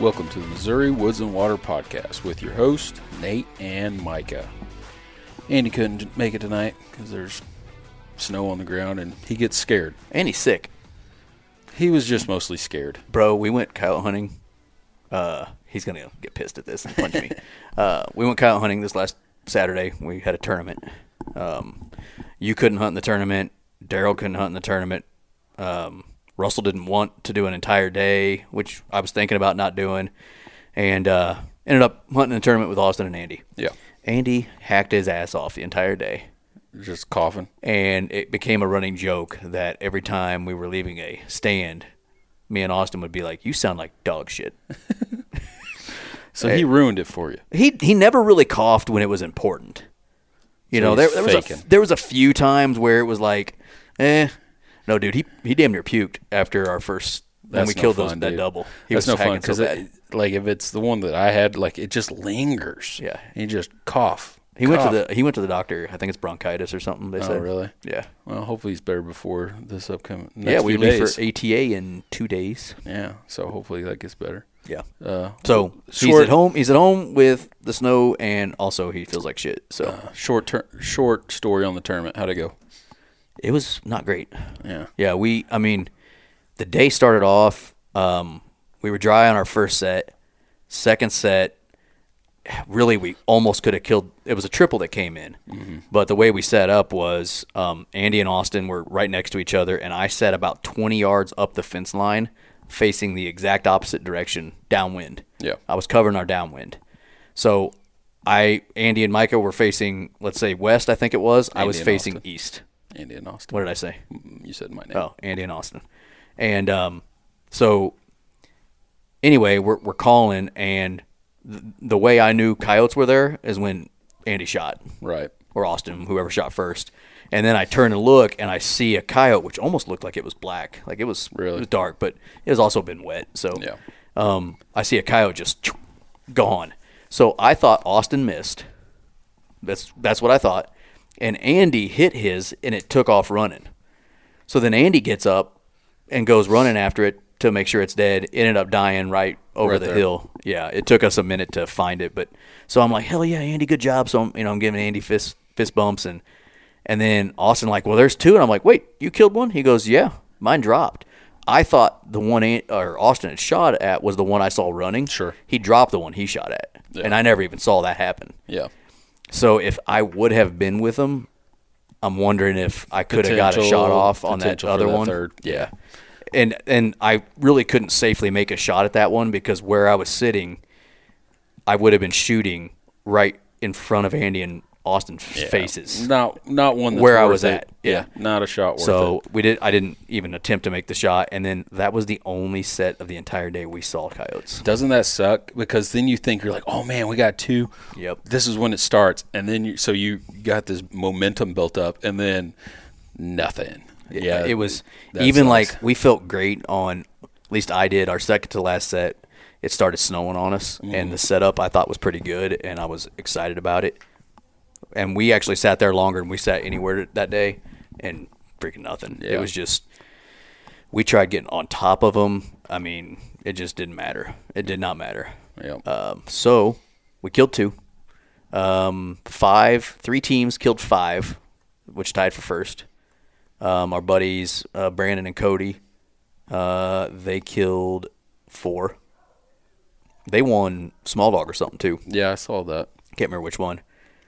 Welcome to the Missouri Woods and Water Podcast with your host, Nate and Micah. Andy couldn't make it tonight because there's snow on the ground and he gets scared. And he's sick. He was just mostly scared. Bro, we went coyote hunting. He's going to get pissed at this and punch me. We went coyote hunting this last Saturday. We had a tournament. You couldn't hunt in the tournament. Daryl couldn't hunt in the tournament. Russell didn't want to do an entire day, which I was thinking about not doing, and ended up hunting a tournament with Austin and Andy. Yeah. Andy hacked his ass off the entire day. Just coughing. And it became a running joke that every time we were leaving a stand, me and Austin would be like, "You sound like dog shit." So he ruined it for you. He never really coughed when it was important. There was a few times where it was like, eh. No, dude, he damn near puked after our first. Then we killed that double. That's no fun because, like, if it's the one that I had, like, it just lingers. Yeah, he just cough. He went to the doctor. I think it's bronchitis or something. They said. Oh, really? Yeah. Well, hopefully he's better before this upcoming. Yeah, we leave for ATA in 2 days. Yeah, so hopefully that gets better. Yeah. So he's at home. He's at home with the snow, and also he feels like shit. So short story on the tournament. How'd it go? It was not great. Yeah. Yeah, the day started off, we were dry on our first set. Second set, really we almost could have killed. It was a triple that came in. Mm-hmm. But the way we set up was Andy and Austin were right next to each other, and I sat about 20 yards up the fence line facing the exact opposite direction, downwind. Yeah. I was covering our downwind. So Andy and Micah were facing, let's say, west, I think it was. I was facing east. Andy and Austin. What did I say? You said my name. Oh, Andy and Austin. And so anyway, we're calling, and the way I knew coyotes were there is when Andy shot. Right. Or Austin, whoever shot first. And then I turn and look, and I see a coyote, which almost looked like it was black. Like it was dark, but it has also been wet. So yeah. I see a coyote just gone. So I thought Austin missed. That's what I thought. And Andy hit his, and it took off running. So then Andy gets up and goes running after it to make sure it's dead. It ended up dying right over the hill. Yeah, it took us a minute to find it, but so I'm like, hell yeah, Andy, good job. So I'm giving Andy fist bumps, and then Austin like, well, there's two, and I'm like, wait, you killed one? He goes, yeah, mine dropped. I thought the one Austin had shot at was the one I saw running. Sure, he dropped the one he shot at, and I never even saw that happen. Yeah. So if I would have been with him, I'm wondering if I could have got a shot off on that other one. Third. Yeah. And I really couldn't safely make a shot at that one because where I was sitting, I would have been shooting right in front of Andy and Austin's faces. Not one that's where I was at. Yeah. Not a shot worth it. So I didn't even attempt to make the shot, and then that was the only set of the entire day we saw coyotes. Doesn't that suck? Because then you think, you're like, oh man, we got two. Yep. This is when it starts, and then you got this momentum built up, and then nothing. Yeah. It was even nice. Like we felt great on, at least I did, our second to last set. It started snowing on us, and the setup I thought was pretty good, and I was excited about it. And we actually sat there longer than we sat anywhere that day, and freaking nothing. Yeah. It was just we tried getting on top of them. I mean, it just didn't matter. It did not matter. Yep. So we killed two. Three teams killed five, which tied for first. Our buddies Brandon and Cody, they killed four. They won small dog or something too. Yeah, I saw that. Can't remember which one.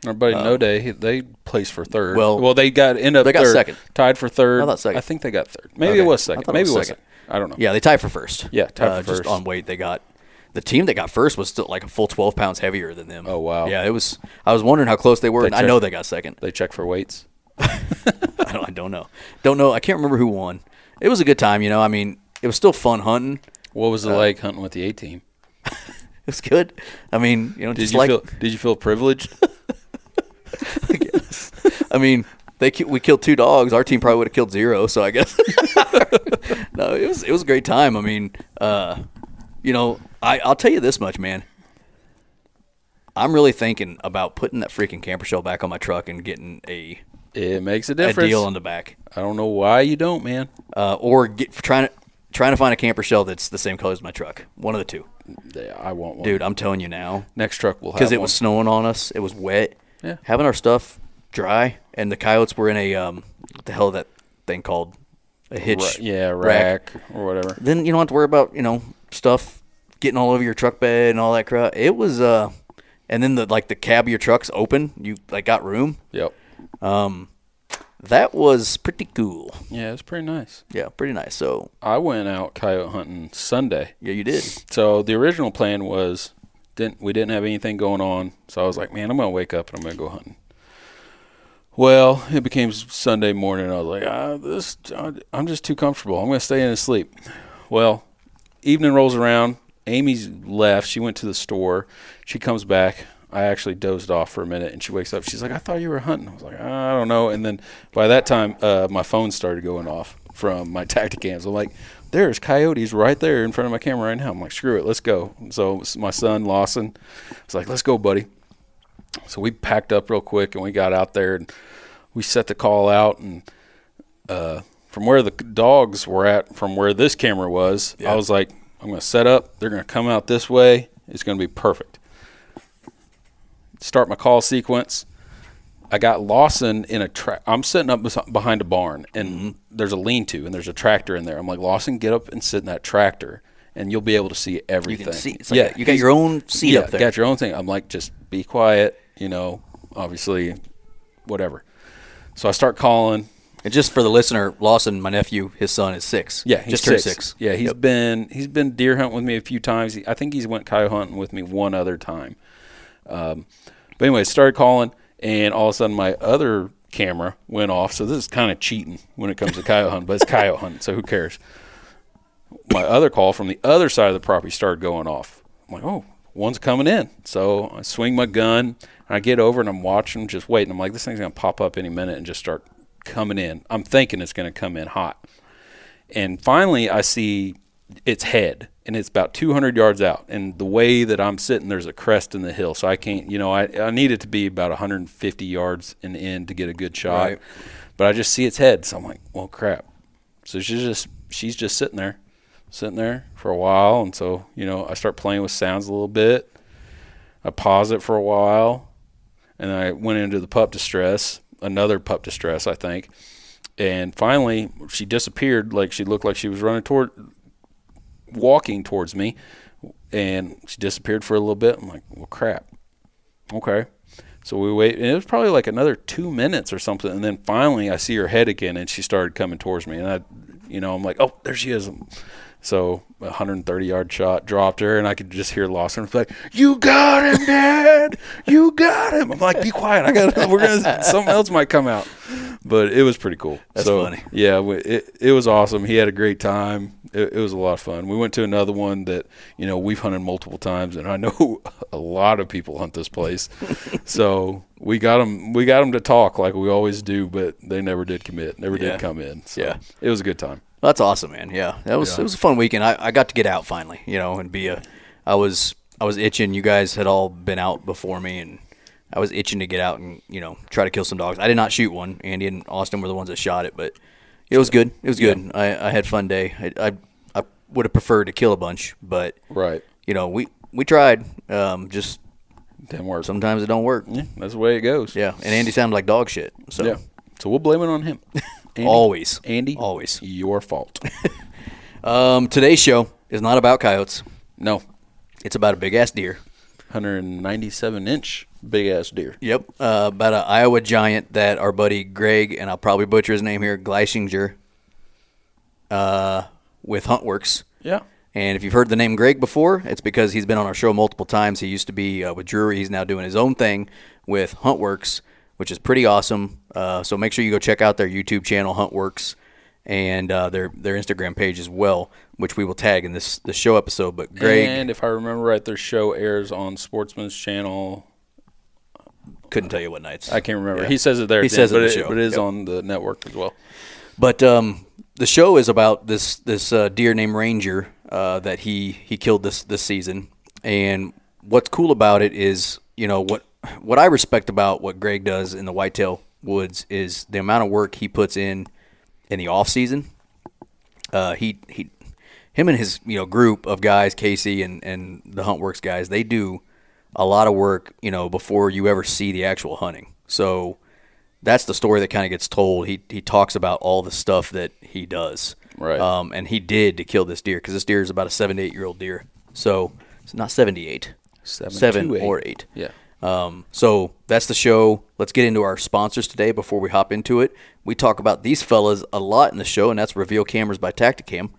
Our buddy No Day, they placed for third. Well, they got second. Tied for third. I thought second. I think they got third. Maybe it was second. I don't know. Yeah, they tied for first. Yeah, tied for first. Just on weight, they got the team that got first was still like a full 12 pounds heavier than them. Oh wow. Yeah, it was. I was wondering how close they were. I know they got second. They check for weights. I don't know. I can't remember who won. It was a good time, you know. I mean, it was still fun hunting. What was it like hunting with the A team? It was good. I mean, you know, did you feel privileged? I guess. I mean, we killed 2 dogs. Our team probably would have killed 0, so I guess. No, it was a great time. I mean, you know, I'll tell you this much, man. I'm really thinking about putting that freaking camper shell back on my truck and getting it makes a difference. A deal on the back. I don't know why you don't, man. Or trying to find a camper shell that's the same color as my truck. One of the two. Yeah, I want one. Dude, I'm telling you now. Next truck will have one. Because it was snowing on us. It was wet. Yeah. Having our stuff dry. And the coyotes were in a, what the hell is that thing called? A hitch. Rack or whatever. Then you don't have to worry about, you know, stuff getting all over your truck bed and all that crap. It was, and then the cab of your truck's open. You, got room. Yep. That was pretty cool. Yeah, it was pretty nice. Yeah, pretty nice. So I went out coyote hunting Sunday. Yeah, you did. So the original plan was we didn't have anything going on. So I was like, man, I'm going to wake up and I'm going to go hunting. Well, it became Sunday morning. And I was like, I'm just too comfortable. I'm going to stay in and sleep. Well, evening rolls around. Amy's left. She went to the store. She comes back. I actually dozed off for a minute, and she wakes up. She's like, I thought you were hunting. I was like, I don't know. And then by that time, my phone started going off from my Tactacams. I'm like, there's coyotes right there in front of my camera right now. I'm like, screw it. Let's go. So my son, Lawson, was like, let's go, buddy. So we packed up real quick, and we got out there, and we set the call out. And from where the dogs were at, from where this camera was, yeah. I was like, I'm going to set up. They're going to come out this way. It's going to be perfect. Start my call sequence. I got Lawson in a track. I'm sitting up behind a barn, and there's a lean-to, and there's a tractor in there. I'm like, Lawson, get up and sit in that tractor, and you'll be able to see everything. You can see. It's like you got your own seat up there. Got your own thing. I'm like, just be quiet, you know, obviously, whatever. So I start calling. And just for the listener, Lawson, my nephew, his son is 6. Yeah, he's just turned 6. Yeah, he's been deer hunting with me a few times. I think he's went coyote hunting with me one other time. But anyway, started calling, and all of a sudden my other camera went off. So this is kind of cheating when it comes to coyote hunting, but it's coyote hunting, so who cares? My other call from the other side of the property started going off. I'm like, oh, one's coming in. So I swing my gun, and I get over, and I'm watching, just waiting. I'm like, this thing's going to pop up any minute and just start coming in. I'm thinking it's going to come in hot. And finally I see its head. And it's about 200 yards out. And the way that I'm sitting, there's a crest in the hill. So I can't, you know, I need it to be about 150 yards and in to get a good shot. Right. But I just see its head. So I'm like, well, crap. So she's just sitting there for a while. And so, you know, I start playing with sounds a little bit. I pause it for a while. And I went into the pup distress, another pup distress, I think. And finally, she disappeared. Like she looked like she was walking towards me, and she disappeared for a little bit. I'm like, well, crap. Okay. So we wait, and it was probably like another 2 minutes or something, and then finally I see her head again, and she started coming towards me, and I, you know, I'm like, oh, there she is. So 130-yard shot, dropped her, and I could just hear Lawson like, you got him, Dad! You got him! I'm like, be quiet. Something else might come out. But it was pretty cool. That's funny. Yeah, it was awesome. He had a great time. It was a lot of fun. We went to another one that, you know, we've hunted multiple times, and I know a lot of people hunt this place. So we got them to talk like we always do, but they never did commit, did come in. So yeah. It was a good time. That's awesome, man. Yeah, it was a fun weekend. I got to get out finally, you know, and I was itching. You guys had all been out before me, and I was itching to get out and, you know, try to kill some dogs. I did not shoot one. Andy and Austin were the ones that shot it, but it was good. It was good. Yeah. I had a fun day. I would have preferred to kill a bunch, but right, you know, we tried. Just didn't work. Sometimes it don't work. Yeah, that's the way it goes. Yeah, and Andy sounded like dog shit. So yeah, so we'll blame it on him. Andy, always. Andy, always your fault. Today's show is not about coyotes. No. It's about a big-ass deer. 197-inch big-ass deer. Yep. About an Iowa giant that our buddy Greg, and I'll probably butcher his name here, Glesinger, with Huntworx. Yeah. And if you've heard the name Greg before, it's because he's been on our show multiple times. He used to be with Drury. He's now doing his own thing with Huntworx, which is pretty awesome. So make sure you go check out their YouTube channel, Huntworx, and their Instagram page as well, which we will tag in this show episode. But Greg, and if I remember right, their show airs on Sportsman's Channel. Couldn't tell you what nights. I can't remember. Yeah. He says it there. He says it in the show. But it is on the network as well. But the show is about this deer named Ranger that he killed this season. And what's cool about it is, you know, what I respect about what Greg does in the whitetail woods is the amount of work he puts in the off season. Him and his, you know, group of guys, Casey and the Huntworx guys, they do a lot of work, you know, before you ever see the actual hunting. So that's the story that kind of gets told. He talks about all the stuff that he does. Right. And he did to kill this deer, because this deer is about a 7 to 8 year old deer. So it's not 78. 7 or 8. Yeah. So that's the show. Let's get into our sponsors today before we hop into it. We talk about these fellas a lot in the show, and that's Reveal Cameras by Tactacam.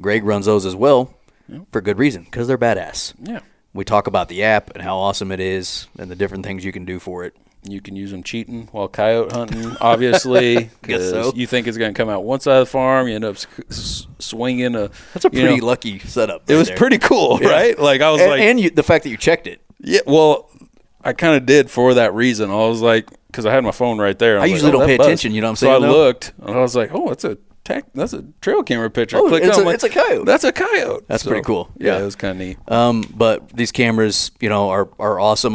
Greg runs those as well, yeah, for good reason, because they're badass. Yeah. We talk about the app and how awesome it is and the different things you can do for it. You can use them cheating while coyote hunting, obviously. Guess so. You think it's going to come out one side of the farm, you end up swinging a. That's a pretty lucky setup. It was pretty cool, yeah, right? Like I was the fact that you checked it. Yeah, well, I kind of did for that reason. I was like, because I had my phone right there. I usually don't pay attention. You know what I'm saying? So I looked and I was like, oh, that's a trail camera picture. Oh, it's a coyote. That's a coyote. That's pretty cool. Yeah, it was kind of neat. But these cameras, you know, are awesome.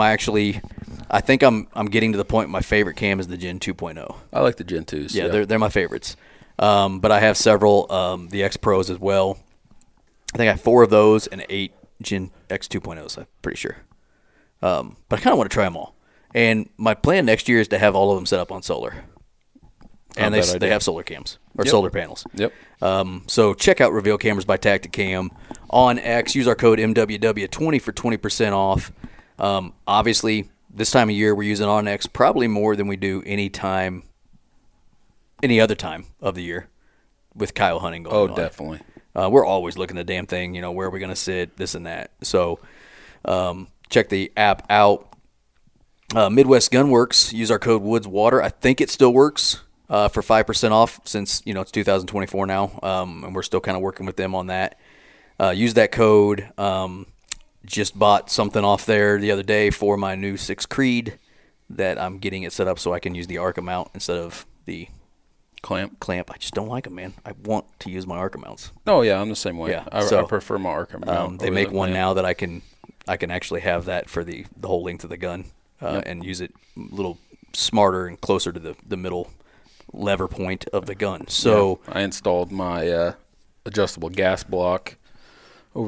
I think I'm getting to the point. My favorite cam is the Gen 2.0. I like the Gen 2s. Yeah, they're my favorites. But I have several, the X Pros as well. I think I have 4 of those and 8 Gen X 2.0s, I'm pretty sure. But I kind of want to try them all. And my plan next year is to have all of them set up on solar. And they have solar cams or solar panels. Yep. So check out Reveal Cameras by Tactacam on X. Use our code MWW20 for 20% off. Obviously, this time of year, we're using OnX probably more than we do any other time of the year with coyote hunting going on. Oh, definitely. We're always looking at the damn thing, you know, where are we going to sit, this and that. So check the app out. Midwest Gun Works, use our code WOODSWATER. I think it still works for 5% off since, you know, it's 2024 now, and we're still kind of working with them on that. Use that code. Just bought something off there the other day for my new 6 Creed that I'm getting it set up so I can use the Arca mount instead of the clamp. I just don't like them, man. I want to use my Arca mounts. Oh yeah, I'm the same way. Yeah, I prefer my Arca mount. They make one now that I can actually have that for the whole length of the gun and use it a little smarter and closer to the middle lever point of the gun. So yeah, I installed my adjustable gas block. I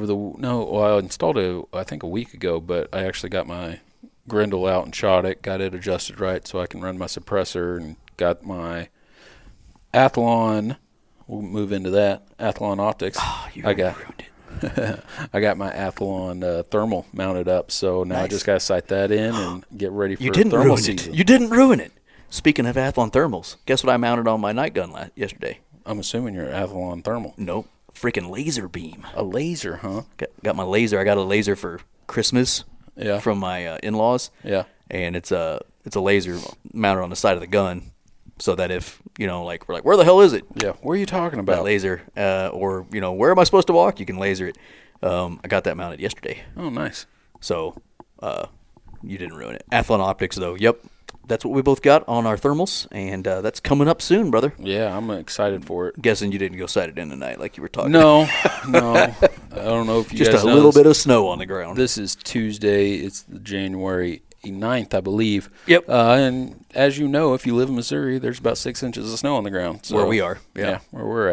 installed it, I think, a week ago, but I actually got my Grendel out and shot it, got it adjusted right so I can run my suppressor, and got my Athlon. We'll move into that. Athlon Optics. Oh, ruined it. I got my Athlon thermal mounted up, so now I just got to sight that in and get ready for thermal season. You didn't ruin it. Speaking of Athlon thermals, guess what I mounted on my night gun yesterday? I'm assuming you're Athlon thermal. Nope. Freaking laser beam. A laser, huh? Got my laser. I got a laser for Christmas from my in-laws. Yeah. And it's a laser mounted on the side of the gun so that if, you know, like, we're like, where the hell is it? Yeah. What are you talking about? That laser. Or, you know, where am I supposed to walk? You can laser it. I got that mounted yesterday. Oh, nice. So you didn't ruin it. Athlon Optics, though. Yep. That's what we both got on our thermals, and that's coming up soon, brother. Yeah, I'm excited for it. Guessing you didn't go sight it in tonight like you were talking. No. I don't know if you guys noticed. Just a little bit of snow on the ground. This is Tuesday. It's January 9th, I believe. Yep. And as you know, if you live in Missouri, there's about 6 inches of snow on the ground. So, where we are. Yeah, where we're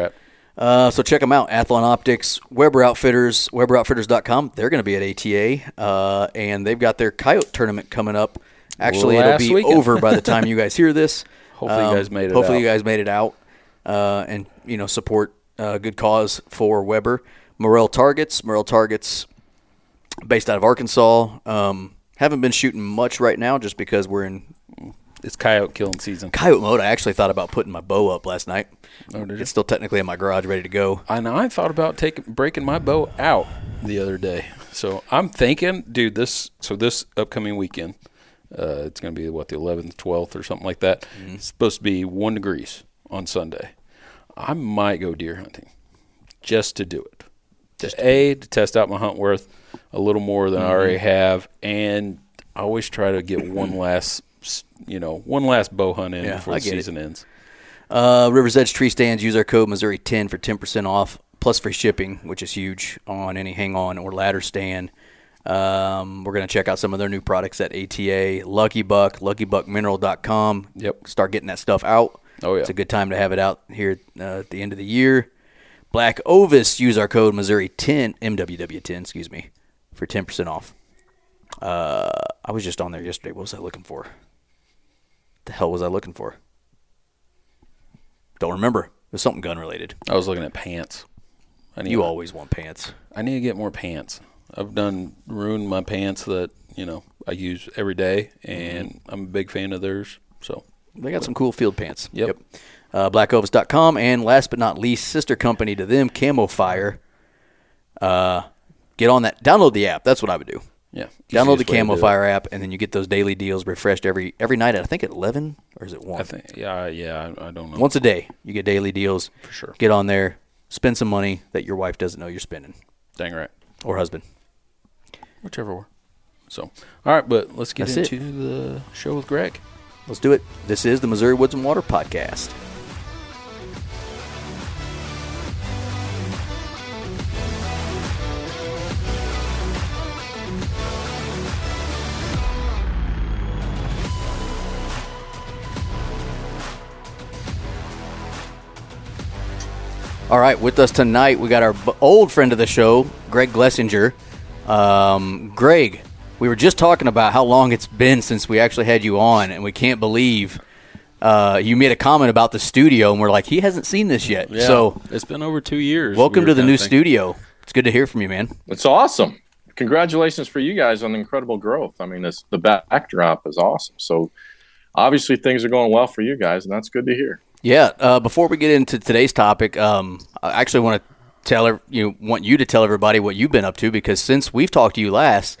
at. So check them out, Athlon Optics, Weber Outfitters, weberoutfitters.com. They're going to be at ATA, and they've got their coyote tournament coming up. Actually, it'll be over by the time you guys hear this. Hopefully you guys made it out. And, you know, support a good cause for Weber. Morrell Targets, based out of Arkansas. Haven't been shooting much right now just because we're in it's coyote killing season. Coyote mode. I actually thought about putting my bow up last night. Oh, did you? It's still technically in my garage, ready to go. And I thought about breaking my bow out the other day. So I'm thinking, dude, this upcoming weekend, it's going to be, the 11th, 12th or something like that. Mm-hmm. It's supposed to be 1 degree on Sunday. I might go deer hunting just to do it. To test out my hunt worth a little more than I already have. And I always try to get one last bow hunt in before the season ends. Rivers Edge Treestands, use our code Missouri10 for 10% off, plus free shipping, which is huge on any hang-on or ladder stand. We're going to check out some of their new products at ATA. Lucky Buck, luckybuckmineral.com. Yep. Start getting that stuff out. Oh, yeah. It's a good time to have it out here at the end of the year. Black Ovis, use our code Missouri10, MWW10, for 10% off. I was just on there yesterday. What was I looking for? The hell was I looking for? Don't remember. It was something gun related. I was looking at pants. You always want pants. I need to get more pants. I've ruined my pants that, I use every day, and I'm a big fan of theirs. So they got some cool field pants. Yep. BlackOvis.com, and last but not least, sister company to them, Camo Fire. Get on that. Download the app. That's what I would do. Yeah. Download the Camo Fire app, and then you get those daily deals refreshed every night at, I think, at 11, or is it 1? I think, I don't know. Once a day, you get daily deals. For sure. Get on there. Spend some money that your wife doesn't know you're spending. Dang right. Or husband. Whichever one. So, all right, but let's get into the show with Greg. Let's do it. This is the Missouri Woods and Water Podcast. All right, with us tonight, we got our old friend of the show, Greg Glesinger. Greg, we were just talking about how long it's been since we actually had you on, and we can't believe you made a comment about the studio, and we're like, he hasn't seen this yet. Yeah, so it's been over 2 years. Welcome to the new studio. It's good to hear from you, man. It's awesome. Congratulations for you guys on the incredible growth. I mean, the backdrop is awesome. So obviously things are going well for you guys, and that's good to hear. Yeah. Before we get into today's topic, I actually want you to tell everybody what you've been up to, because since we've talked to you last,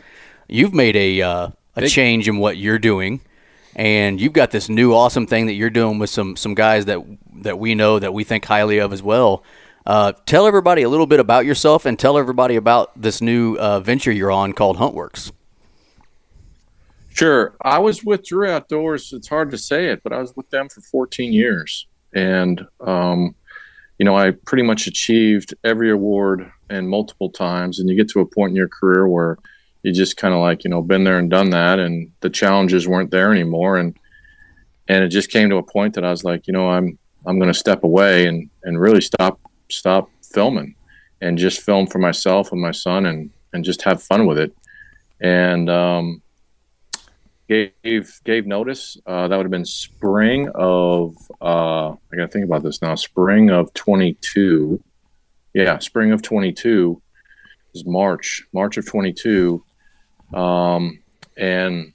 you've made a change in what you're doing, and you've got this new awesome thing that you're doing with some guys that we know that we think highly of as well. Tell everybody a little bit about yourself, and tell everybody about this new venture you're on called Huntworx. Sure. I was with Drury Outdoors. It's hard to say it, but I was with them for 14 years. And, I pretty much achieved every award and multiple times. And you get to a point in your career where you just kind of been there and done that. And the challenges weren't there anymore. And it just came to a point that I was like, I'm going to step away and really stop filming and just film for myself and my son and just have fun with it. And, gave notice. That would have been spring of I gotta think about this now. Spring of 22 is March of 22, and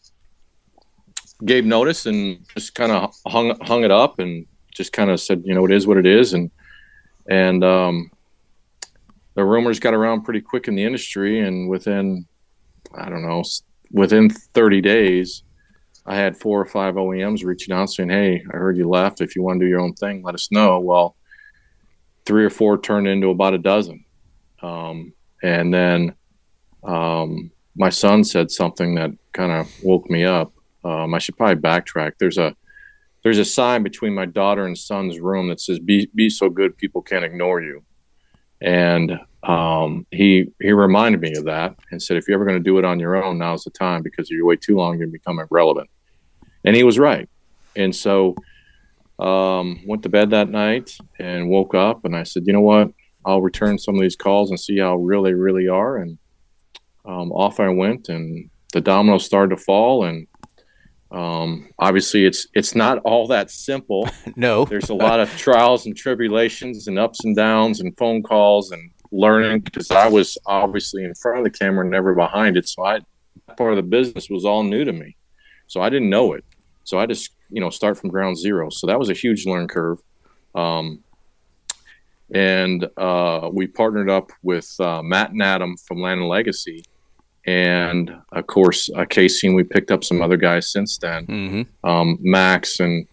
gave notice and just kind of hung it up and just kind of said, it is what it is, and the rumors got around pretty quick in the industry, and within 30 days, I had 4 or 5 OEMs reaching out saying, hey, I heard you left. If you want to do your own thing, let us know. Well, 3 or 4 turned into about a dozen. And then my son said something that kind of woke me up. I should probably backtrack. There's a sign between my daughter and son's room that says, be so good people can't ignore you. And he reminded me of that and said, if you're ever going to do it on your own, now's the time, because if you wait too long, you're going to become irrelevant. And he was right. And so went to bed that night and woke up, and I said, you know what, I'll return some of these calls and see how real they really are. And off I went, and the dominoes started to fall. And obviously it's not all that simple. No, there's a lot of trials and tribulations and ups and downs and phone calls and learning, because I was obviously in front of the camera, never behind it. So that part of the business was all new to me. So I didn't know it. So I just, start from ground zero. So that was a huge learn curve. And we partnered up with Matt and Adam from Land and Legacy. And of course, Casey, and we picked up some other guys since then, mm-hmm. Max and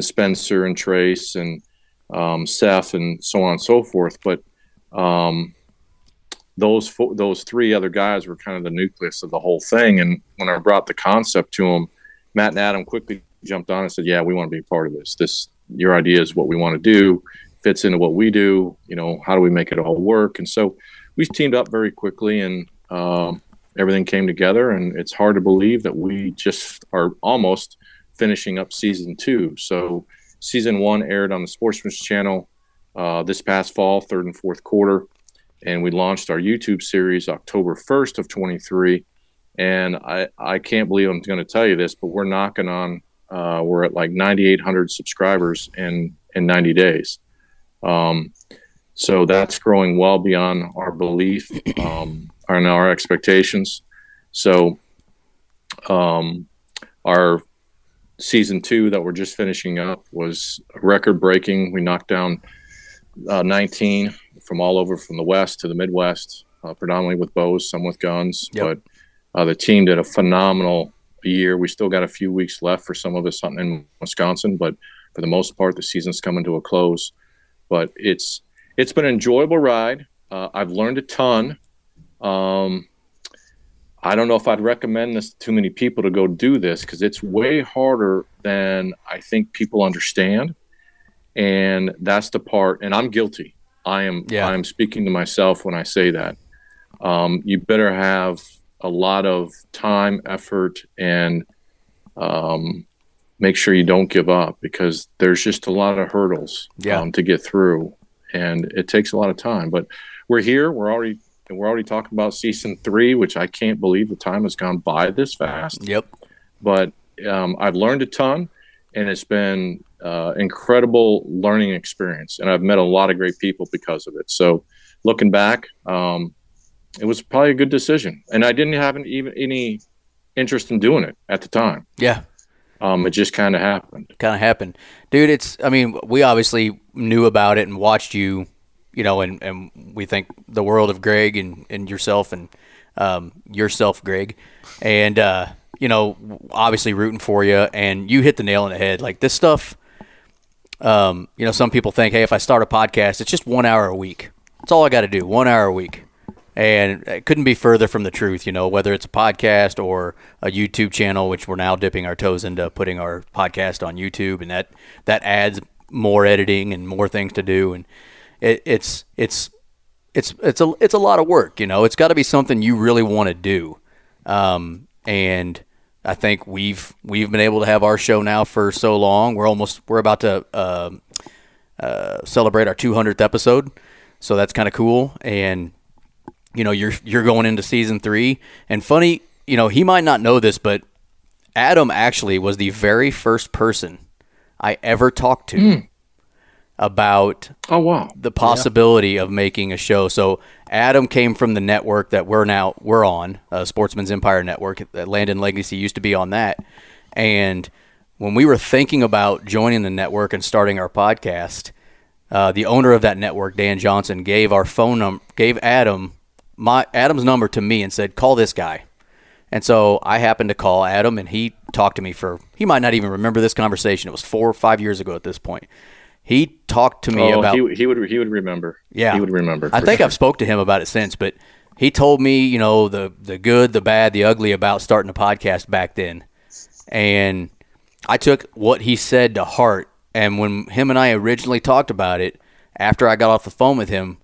Spencer and Trace and Seth and so on and so forth. But those three other guys were kind of the nucleus of the whole thing. And when I brought the concept to them, Matt and Adam quickly jumped on and said, "Yeah, we want to be a part of this. Your idea is what we want to do, fits into what we do. How do we make it all work?" And so we teamed up very quickly, and everything came together. And it's hard to believe that we just are almost finishing up season 2. So season 1 aired on the Sportsman's Channel this past fall, third and fourth quarter, and we launched our YouTube series October 1st of 23. And I can't believe I'm going to tell you this, but we're knocking on, we're at like 9,800 subscribers in 90 days. So that's growing well beyond our belief, and our expectations. So, our season 2 that we're just finishing up was record breaking. We knocked down 19 from all over, from the West to the Midwest, predominantly with bows, some with guns, yep. But the team did a phenomenal year. We still got a few weeks left for some of us hunting in Wisconsin, but for the most part, the season's coming to a close. But it's been an enjoyable ride. I've learned a ton. I don't know if I'd recommend this to too many people to go do this, because it's way harder than I think people understand. And that's the part, and I'm guilty. I'm speaking to myself when I say that. You better have a lot of time, effort, and make sure you don't give up, because there's just a lot of hurdles to get through, and it takes a lot of time. But we're here. We're already talking about season 3, which I can't believe the time has gone by this fast. Yep. But I've learned a ton, and it's been incredible learning experience, and I've met a lot of great people because of it. So looking back, it was probably a good decision, and I didn't have even any interest in doing it at the time. Yeah. It just kind of happened. Dude, we obviously knew about it and watched you, and we thank the world of Greg and yourself and Greg. And, obviously rooting for you, and you hit the nail on the head. Like this stuff, some people think, hey, if I start a podcast, it's just 1 hour a week. That's all I got to do, 1 hour a week. And it couldn't be further from the truth, whether it's a podcast or a YouTube channel, which we're now dipping our toes into putting our podcast on YouTube, and that adds more editing and more things to do, and it's a lot of work, It's got to be something you really want to do, and I think we've been able to have our show now for so long. We're about to celebrate our 200th episode, so that's kind of cool. And you're going into season 3, and funny, he might not know this, but Adam actually was the very first person I ever talked to about the possibility of making a show. So Adam came from the network that we're on, Sportsman's Empire Network. That Land and Legacy used to be on that. And when we were thinking about joining the network and starting our podcast, the owner of that network, Dan Johnson, gave Adam Adam's number to me and said, "Call this guy." And so I happened to call Adam, and he talked to me he might not even remember this conversation. It was 4 or 5 years ago at this point. He talked to me about he would remember. Yeah. He would remember. I think I've spoke to him about it since, but he told me, the good, the bad, the ugly about starting a podcast back then. And I took what he said to heart, and when him and I originally talked about it, after I got off the phone with him,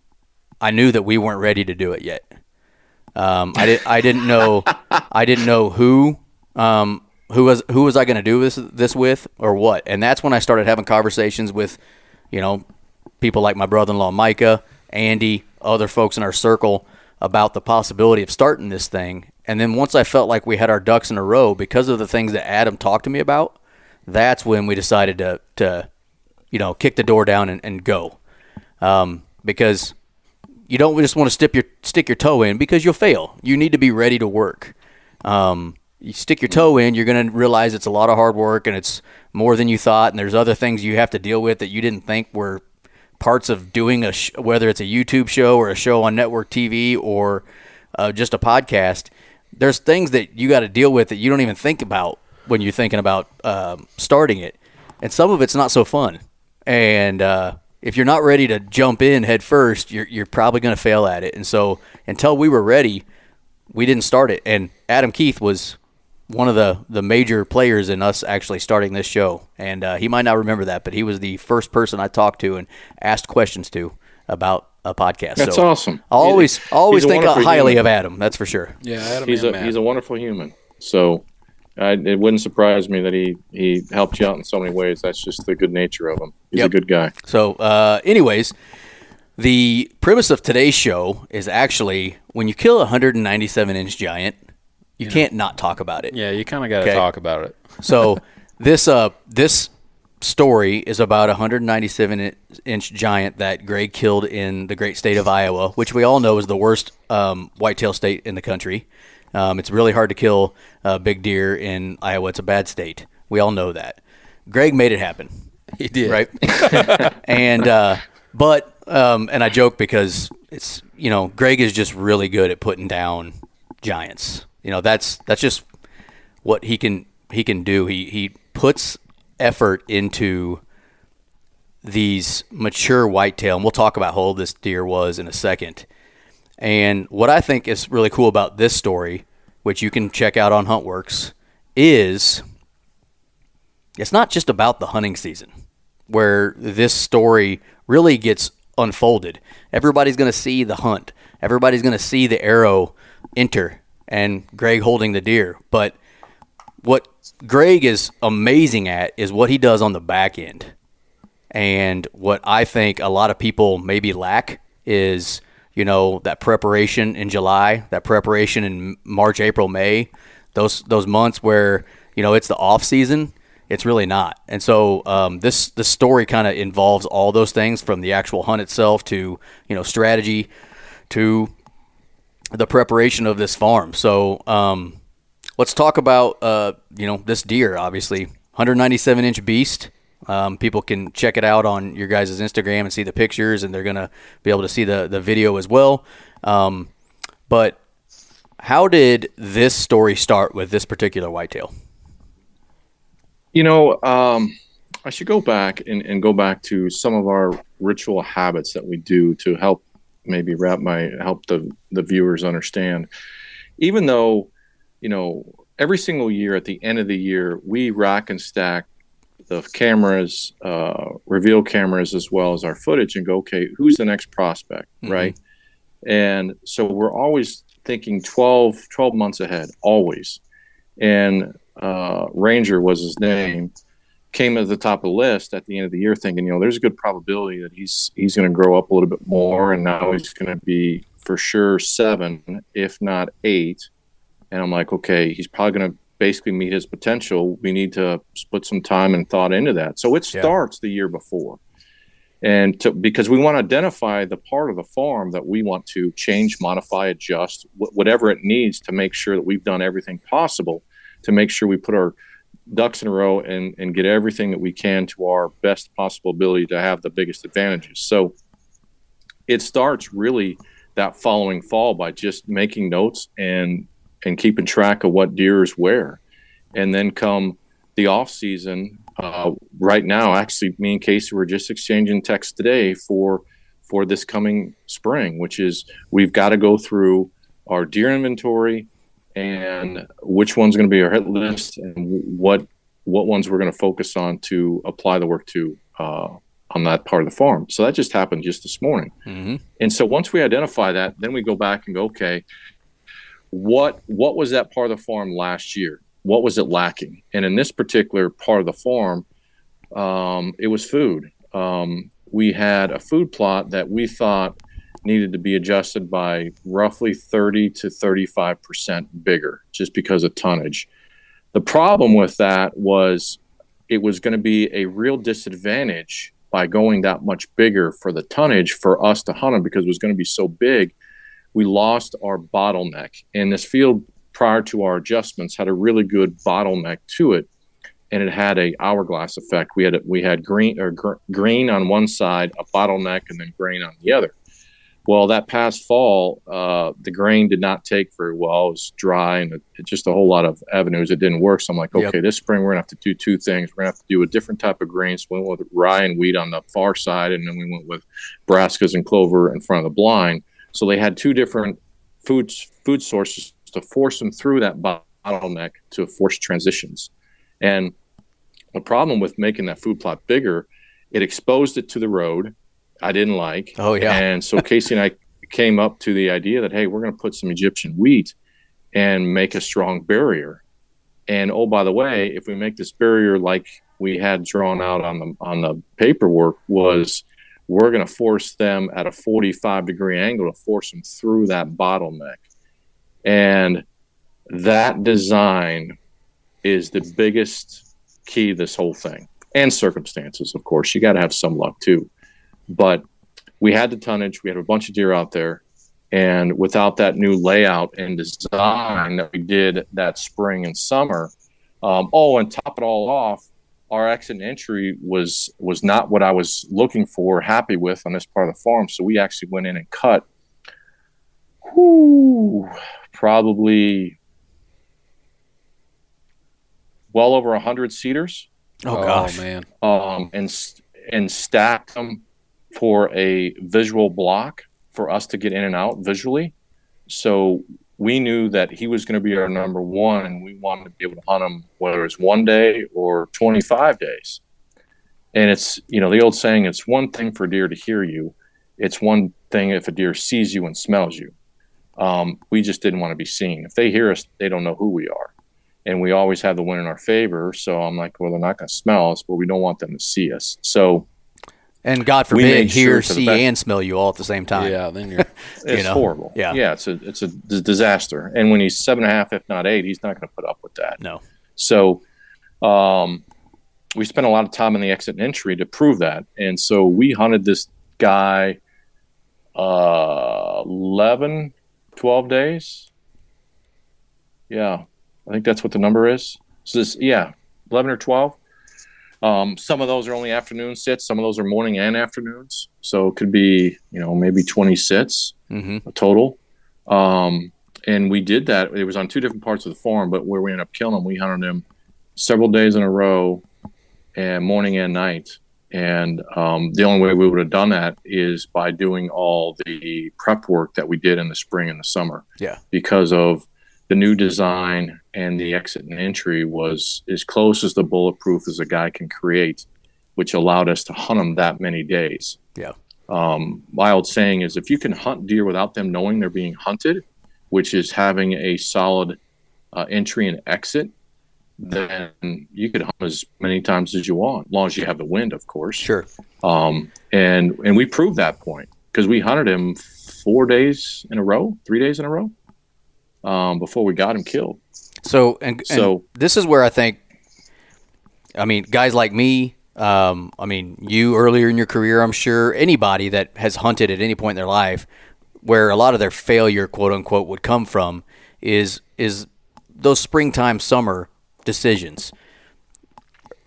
I knew that we weren't ready to do it yet. I didn't know who was I going to do this with or what. And that's when I started having conversations with, people like my brother-in-law Micah, Andy, other folks in our circle about the possibility of starting this thing. And then once I felt like we had our ducks in a row because of the things that Adam talked to me about, that's when we decided to kick the door down and go. Because you don't just want to stick your toe in, because you'll fail. You need to be ready to work. you stick your toe in, you're going to realize it's a lot of hard work and it's more than you thought, and there's other things you have to deal with that you didn't think were parts of doing a whether it's a YouTube show or a show on network TV or just a podcast. There's things that you got to deal with that you don't even think about when you're thinking about starting it, and some of it's not so fun. And if you're not ready to jump in head first, you're probably going to fail at it. And so until we were ready, we didn't start it. And Adam Keith was one of the major players in us actually starting this show. And he might not remember that, but he was the first person I talked to and asked questions to about a podcast. That's so awesome. I always think highly of Adam. That's for sure. Yeah, Adam, he's a wonderful human. So it wouldn't surprise me that he helped you out in so many ways. That's just the good nature of him. He's a good guy. So anyways, the premise of today's show is actually when you kill a 197-inch giant, you can't not talk about it. Yeah, you kind of got to talk about it. So this story is about a 197-inch giant that Greg killed in the great state of Iowa, which we all know is the worst whitetail state in the country. It's really hard to kill big deer in Iowa. It's a bad state. We all know that. Greg made it happen. He did. Right? And and I joke because it's, Greg is just really good at putting down giants. That's just what he can do. He puts effort into these mature whitetail, and we'll talk about how old this deer was in a second. And what I think is really cool about this story, which you can check out on Huntworx, is it's not just about the hunting season where this story really gets unfolded. Everybody's going to see the hunt. Everybody's going to see the arrow enter and Greg holding the deer. But what Greg is amazing at is what he does on the back end. And what I think a lot of people maybe lack is, that preparation in July, that preparation in March, April, May, those months where, it's the off season. It's really not. And so this story kind of involves all those things, from the actual hunt itself to, strategy to the preparation of this farm. So let's talk about this deer. Obviously, 197-inch beast. People can check it out on your guys' Instagram and see the pictures, and they're gonna be able to see the video as well. But how did this story start with this particular whitetail? I should go back and go back to some of our ritual habits that we do to help maybe help the viewers understand. Even though, every single year at the end of the year, we rack and stack the cameras, reveal cameras, as well as our footage, and go, okay, who's the next prospect, right? And so we're always thinking 12 months ahead, always. And Ranger was his name, came at the top of the list at the end of the year, thinking, there's a good probability that he's going to grow up a little bit more, and now he's going to be for sure 7, if not 8. And I'm like, okay, he's probably going to basically meet his potential. We need to put some time and thought into that. So it starts the year before, and because we want to identify the part of the farm that we want to change, modify, adjust, whatever it needs, to make sure that we've done everything possible to make sure we put our ducks in a row and get everything that we can to our best possible ability to have the biggest advantages. So it starts really that following fall by just making notes and keeping track of what deer is where. And then come the off season, right now, actually me and Casey were just exchanging texts today for this coming spring, which is we've got to go through our deer inventory and which one's going to be our hit list, and what ones we're going to focus on to apply the work to on that part of the farm. So that just happened just this morning. Mm-hmm. And so once we identify that, then we go back and go, okay, what was that part of the farm last year? What was it lacking? And in this particular part of the farm, it was food. We had a food plot that we thought needed to be adjusted by roughly 30 to 35% bigger, just because of tonnage. The problem with that was it was going to be a real disadvantage by going that much bigger for the tonnage for us to hunt them, because it was going to be so big. We lost our bottleneck, and this field prior to our adjustments, had a really good bottleneck to it, and it had a hourglass effect. We had green on one side, a bottleneck, and then grain on the other. Well, that past fall, the grain did not take very well. It was dry, and just a whole lot of avenues it didn't work. So I'm like, okay, yep. This spring we're going to have to do two things. We're going to have to do a different type of grain. So we went with rye and wheat on the far side, and then we went with brassicas and clover in front of the blind. So they had two different food sources to force them through that bottleneck to force transitions. And the problem with making that food plot bigger, it exposed it to the road I didn't like. Oh, yeah. And so Casey and I came up to the idea that, hey, we're going to put some Egyptian wheat and make a strong barrier. And, oh, by the way, if we make this barrier like we had drawn out on the paperwork, was we're going to force them at a 45-degree angle to force them through that bottleneck. And that design is the biggest key to this whole thing. And circumstances, of course. You got to have some luck, too. But we had the tonnage, we had a bunch of deer out there, and without that new layout and design that we did that spring and summer, and top it all off, our exit and entry was not what I was looking for, happy with on this part of the farm. So we actually went in and cut probably well over 100 cedars. Oh, gosh. Man. And stacked them for a visual block for us to get in and out visually. So we knew that he was going to be our number one, and we wanted to be able to hunt him, whether it's one day or 25 days. And it's, the old saying, it's one thing for a deer to hear you. It's one thing if a deer sees you and smells you. We just didn't want to be seen. If they hear us, they don't know who we are. And we always have the wind in our favor. So I'm like, well, they're not going to smell us, but we don't want them to see us. So, and God forbid, hear, see, and smell you all at the same time. Yeah, then you're it's horrible. Yeah, it's a disaster. And when he's 7.5, if not 8, he's not going to put up with that. No. So we spent a lot of time in the exit and entry to prove that. And so we hunted this guy 11, 12 days. Yeah, I think that's what the number is. So 11 or 12. Some of those are only afternoon sits. Some of those are morning and afternoons. So it could be, maybe 20 sits total. And we did that. It was on two different parts of the farm, but where we ended up killing them, we hunted them several days in a row, and morning and night. And the only way we would have done that is by doing all the prep work that we did in the spring and the summer. Yeah. Because of the new design and the exit and entry was as close as the bulletproof as a guy can create, which allowed us to hunt them that many days. Yeah. My old saying is, if you can hunt deer without them knowing they're being hunted, which is having a solid entry and exit, then you could hunt as many times as you want, as long as you have the wind, of course. Sure. And we proved that point because we hunted him 3 days in a row. Before we got him killed. So this is where I think, guys like me, you earlier in your career, I'm sure anybody that has hunted at any point in their life, where a lot of their failure, quote unquote, would come from is those springtime, summer decisions.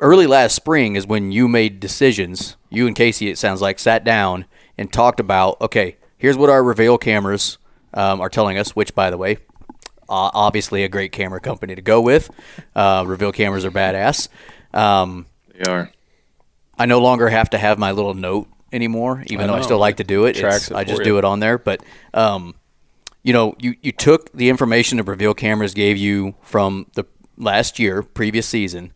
Early last spring is when you made decisions. You and Casey, it sounds like, sat down and talked about, okay, here's what our Reveal cameras are telling us, which, by the way, obviously a great camera company to go with. Reveal cameras are badass. They are. I no longer have to have my little note anymore, even though I still like to do it. I just do it on there. But, you took the information that Reveal cameras gave you from the previous season,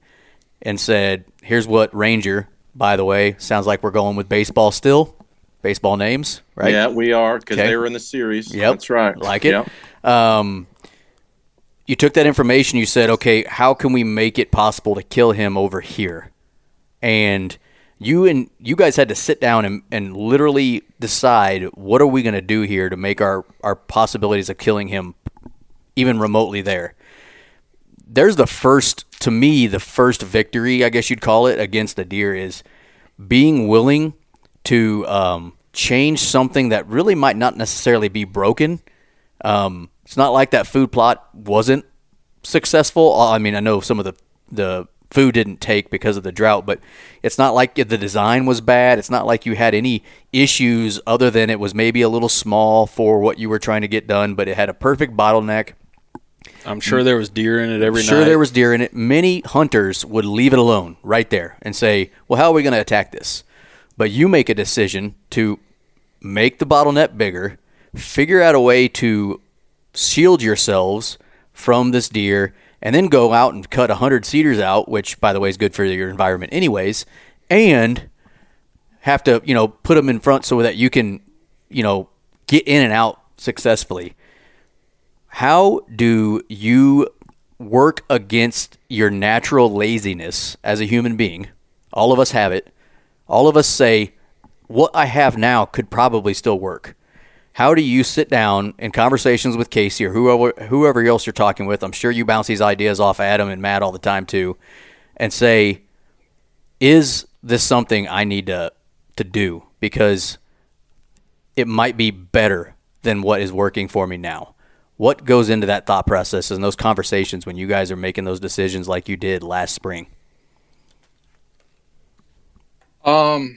and said, here's what Ranger, by the way, sounds like we're going with baseball still. Baseball names, right? Yeah, we are, because they were in the series. Yep. That's right. Like it. Yep. You took that information. You said, okay, how can we make it possible to kill him over here? And you guys had to sit down and literally decide, what are we going to do here to make our possibilities of killing him even remotely there? There's the first victory, I guess you'd call it, against a deer is being willing to change something that really might not necessarily be broken. It's not like that food plot wasn't successful. I mean, I know some of the food didn't take because of the drought, but it's not like the design was bad. It's not like you had any issues other than it was maybe a little small for what you were trying to get done, but it had a perfect bottleneck. I'm sure there was deer in it every night. Sure, there was deer in it. Many hunters would leave it alone right there and say, well, how are we going to attack this? But you make a decision to make the bottleneck bigger, figure out a way to shield yourselves from this deer, and then go out and cut 100 cedars out, which, by the way, is good for your environment anyways, and have to, you know, put them in front so that you can, you know, get in and out successfully. How do you work against your natural laziness as a human being? All of us have it. All of us say, what I have now could probably still work. How do you sit down in conversations with Casey or whoever else you're talking with? I'm sure you bounce these ideas off Adam and Matt all the time too, and say, is this something I need to do? Because it might be better than what is working for me now. What goes into that thought process and those conversations when you guys are making those decisions like you did last spring? I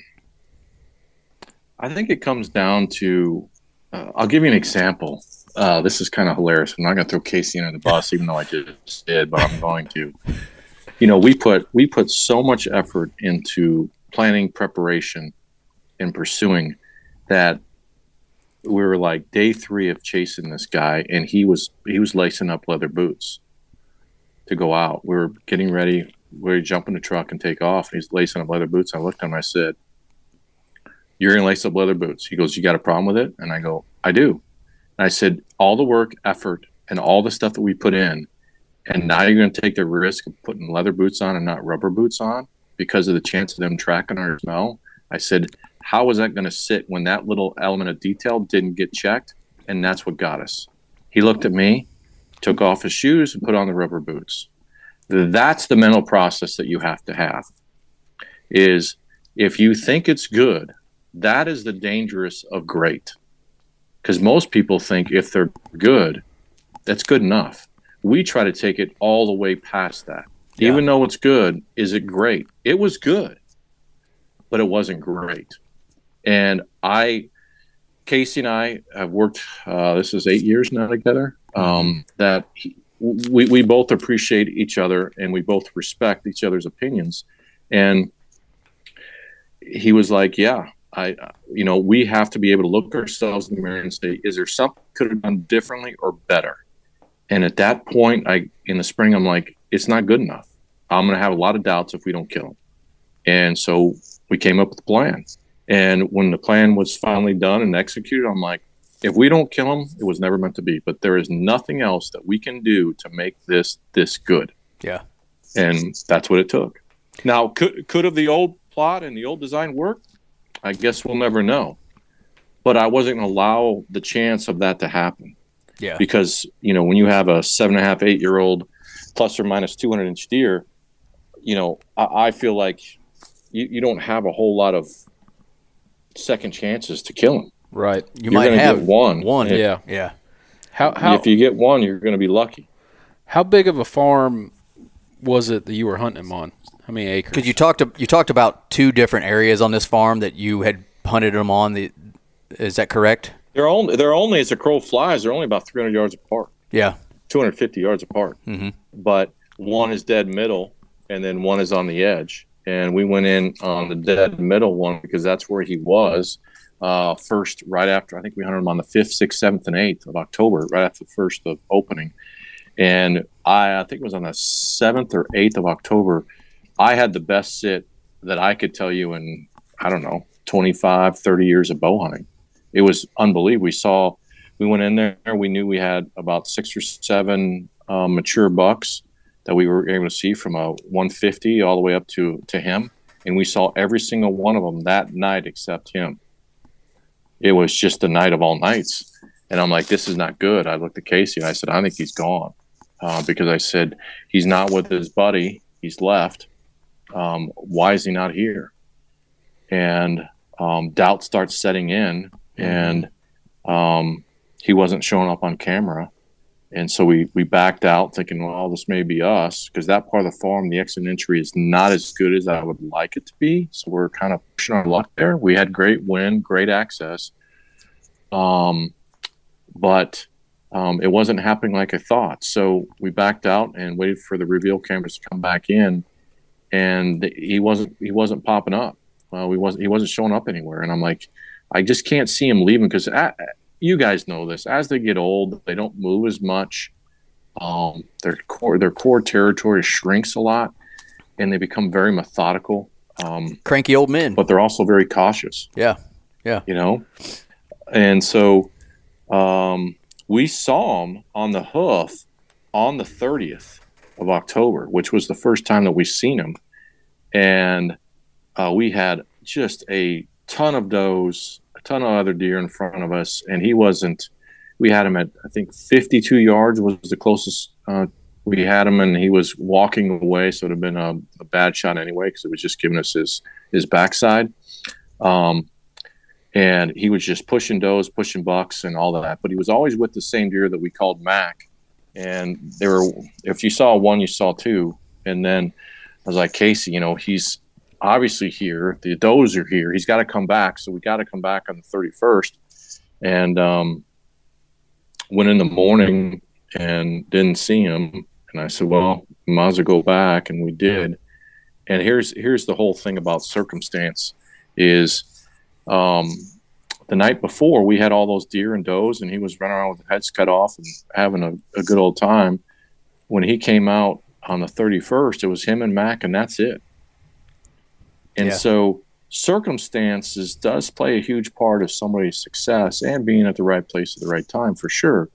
think it comes down to, I'll give you an example. This is kind of hilarious. I'm not going to throw Casey under the bus, even though I just did, but I'm going to. You know, we put so much effort into planning, preparation, and pursuing that we were like day 3 of chasing this guy, and he was lacing up leather boots to go out. We were getting ready. We were jumping the truck and take off. And he's lacing up leather boots. I looked at him. I said, "You're going to lace up leather boots." He goes, "You got a problem with it?" And I go, "I do." And I said, "All the work, effort, and all the stuff that we put in, and now you're going to take the risk of putting leather boots on and not rubber boots on because of the chance of them tracking our smell." I said, how was that going to sit when that little element of detail didn't get checked? And that's what got us. He looked at me, took off his shoes, and put on the rubber boots. That's the mental process that you have to have, is if you think it's good, that is the dangerous of great. Because most people think if they're good, that's good enough. We try to take it all the way past that. Yeah. Even though it's good, is it great? It was good, but it wasn't great. And Casey and I have worked, this is 8 years now together, that we both appreciate each other and we both respect each other's opinions. And he was like, yeah, we have to be able to look ourselves in the mirror and say, is there something I could have done differently or better? And at that point, in the spring, I'm like, it's not good enough. I'm going to have a lot of doubts if we don't kill him. And so we came up with the plans. And when the plan was finally done and executed, I'm like, if we don't kill him, it was never meant to be. But there is nothing else that we can do to make this good. Yeah. And that's what it took. Now, could have the old plot and the old design worked? I guess we'll never know. But I wasn't going to allow the chance of that to happen. Yeah. Because, you know, when you have a 7.5, 8-year-old plus or minus 200-inch deer, you know, I feel like you don't have a whole lot of second chances to kill him. Right. You're might have one. Yeah. How if you get one, you're going to be lucky. How big of a farm was it that you were hunting him on? How many acres? Because you talked about two different areas on this farm that you had hunted him on. Is that correct? They're only as a crow flies. They're only about 300 yards apart. Yeah. 250 yards apart. Mm-hmm. But one is dead middle, and then one is on the edge. And we went in on the dead middle one because that's where he was first, right after. I think we hunted him on the 5th, 6th, 7th, and 8th of October, right after the first of opening. And I think it was on the 7th or 8th of October. I had the best sit that I could tell you in, I don't know, 25, 30 years of bow hunting. It was unbelievable. We went in there. We knew we had about 6 or 7 mature bucks that we were able to see from a 150 all the way up to him. And we saw every single one of them that night except him. It was just the night of all nights. And I'm like, this is not good. I looked at Casey and I said, I think he's gone. Because I said, he's not with his buddy. He's left. Why is he not here? And doubt starts setting in. And he wasn't showing up on camera. And so we backed out thinking, well, this may be us, because that part of the farm, the exit entry is not as good as I would like it to be. So we're kind of pushing our luck there. We had great wind, great access. But it wasn't happening like I thought. So we backed out and waited for the reveal cameras to come back in, and he wasn't popping up. He wasn't showing up anywhere. And I'm like, I just can't see him leaving, because you guys know this. As they get old, they don't move as much. Their core territory shrinks a lot, and they become very methodical. Cranky old men. But they're also very cautious. Yeah. You know? And so we saw him on the hoof on the 30th of October, which was the first time that we've seen him. And we had just a ton of does, a ton of other deer in front of us, and he wasn't. We had him at, I think, 52 yards was the closest we had him, and he was walking away, so it would have been a bad shot anyway, because it was just giving us his backside. And he was just pushing does, pushing bucks, and all of that. But he was always with the same deer that we called Mac. And they were, if you saw one, you saw two. And then I was like, Casey, you know, he's obviously here. The does are here. He's got to come back. So we got to come back on the 31st. And went in the morning and didn't see him. And I said, well, might as well go back. And we did. And here's the whole thing about circumstance is, the night before, we had all those deer and does, and he was running around with heads cut off and having a good old time. When he came out on the 31st, it was him and Mac, and that's it. And so circumstances does play a huge part of somebody's success and being at the right place at the right time, for sure.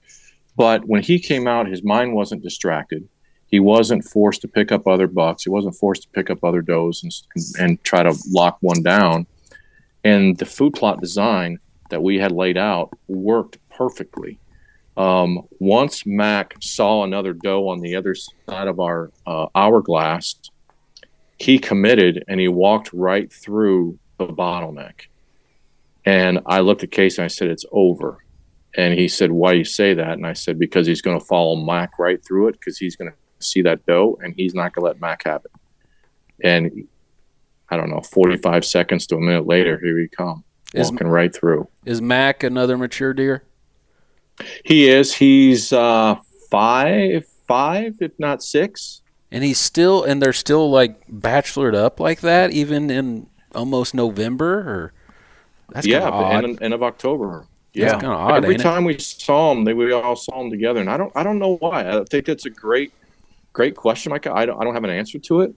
But when he came out, his mind wasn't distracted. He wasn't forced to pick up other bucks. He wasn't forced to pick up other does and try to lock one down. And the food plot design that we had laid out worked perfectly. Once Mac saw another doe on the other side of our hourglass, he committed and he walked right through the bottleneck. And I looked at Casey and I said, it's over. And he said, why do you say that? And I said, because he's going to follow Mac right through it, because he's going to see that doe and he's not going to let Mac have it. And I don't know, 45 seconds to a minute later, here he come, walking right through. Is Mac another mature deer? He is. He's five, if not six. And they're still like bachelored up like that, even in almost November. Or that's kind of odd. End of October. Yeah, kind of odd. Every time we saw them, we all saw them together, and I don't know why. I think that's a great question. I don't have an answer to it,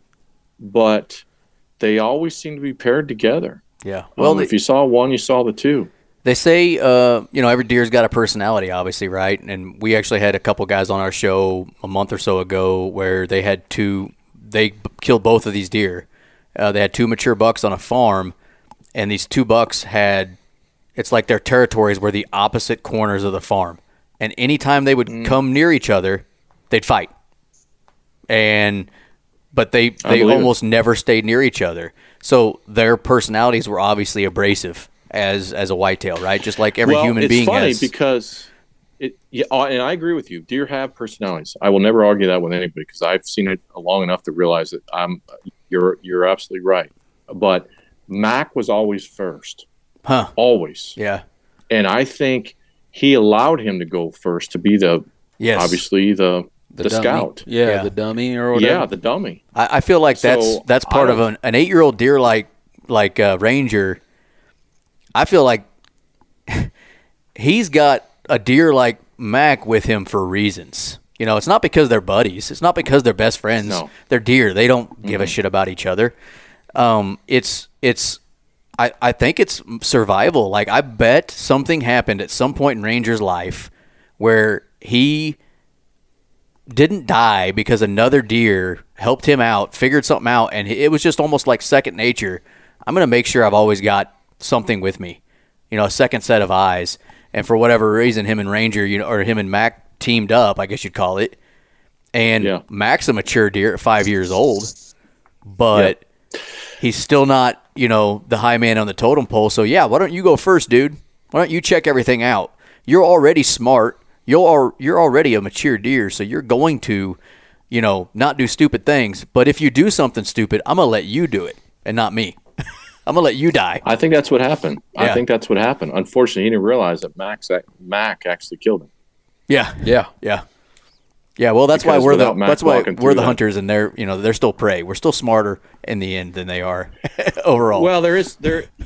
but they always seem to be paired together. Yeah. Well, if you saw one, you saw the two. They say, you know, every deer's got a personality, obviously, right? And we actually had a couple guys on our show a month or so ago where they had killed both of these deer. They had two mature bucks on a farm, and these two bucks it's like their territories were the opposite corners of the farm. And anytime they would come near each other, they'd fight. But they almost never stayed near each other. So their personalities were obviously abrasive as a whitetail, right? Just like every human being has. Well, it's funny because and I agree with you. Deer have personalities. I will never argue that with anybody, because I've seen it long enough to realize that you're absolutely right. But Mac was always first. Huh. Always. Yeah. And I think he allowed him to go first to be the scout. Yeah, the dummy or whatever. Yeah, the dummy. I feel like that's part of an 8-year-old deer like Ranger. I feel like he's got a deer like Mac with him for reasons. You know, it's not because they're buddies. It's not because they're best friends. No. They're deer. They don't give a shit about each other. I think it's survival. Like, I bet something happened at some point in Ranger's life where he didn't die because another deer helped him out, figured something out, and it was just almost like second nature. I'm going to make sure I've always got something with me, you know, a second set of eyes. And for whatever reason, him and Ranger, you know, or him and Mac teamed up, I guess you'd call it. And Mac's a mature deer at 5 years old, but he's still not, you know, the high man on the totem pole. So, why don't you go first, dude? Why don't you check everything out? You're already smart. you're already a mature deer, so you're going to, you know, not do stupid things. But if you do something stupid, I'm going to let you do it and not me. I'm going to let you die. I think that's what happened. Yeah. I think that's what happened. Unfortunately, he didn't realize that Mac actually killed him. Yeah. Well, that's why we're the hunters, and they're, you know, they're still prey. We're still smarter in the end than they are overall. Well, there is,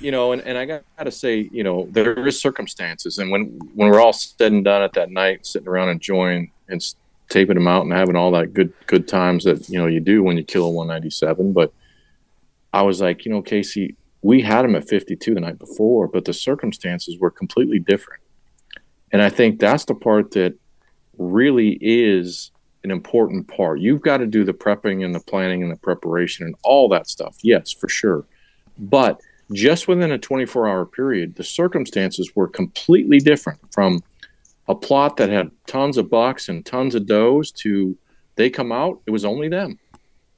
you know, and I got to say, you know, there is circumstances, and when we're all said and done at that night, sitting around enjoying and taping them out and having all that good times that, you know, you do when you kill a 197. But I was like, you know, Casey, we had him at 52 the night before, but the circumstances were completely different, and I think that's the part that really is an important part. You've got to do the prepping and the planning and the preparation and all that stuff. Yes, for sure. But just within a 24-hour period, the circumstances were completely different, from a plot that had tons of bucks and tons of does to they come out, it was only them.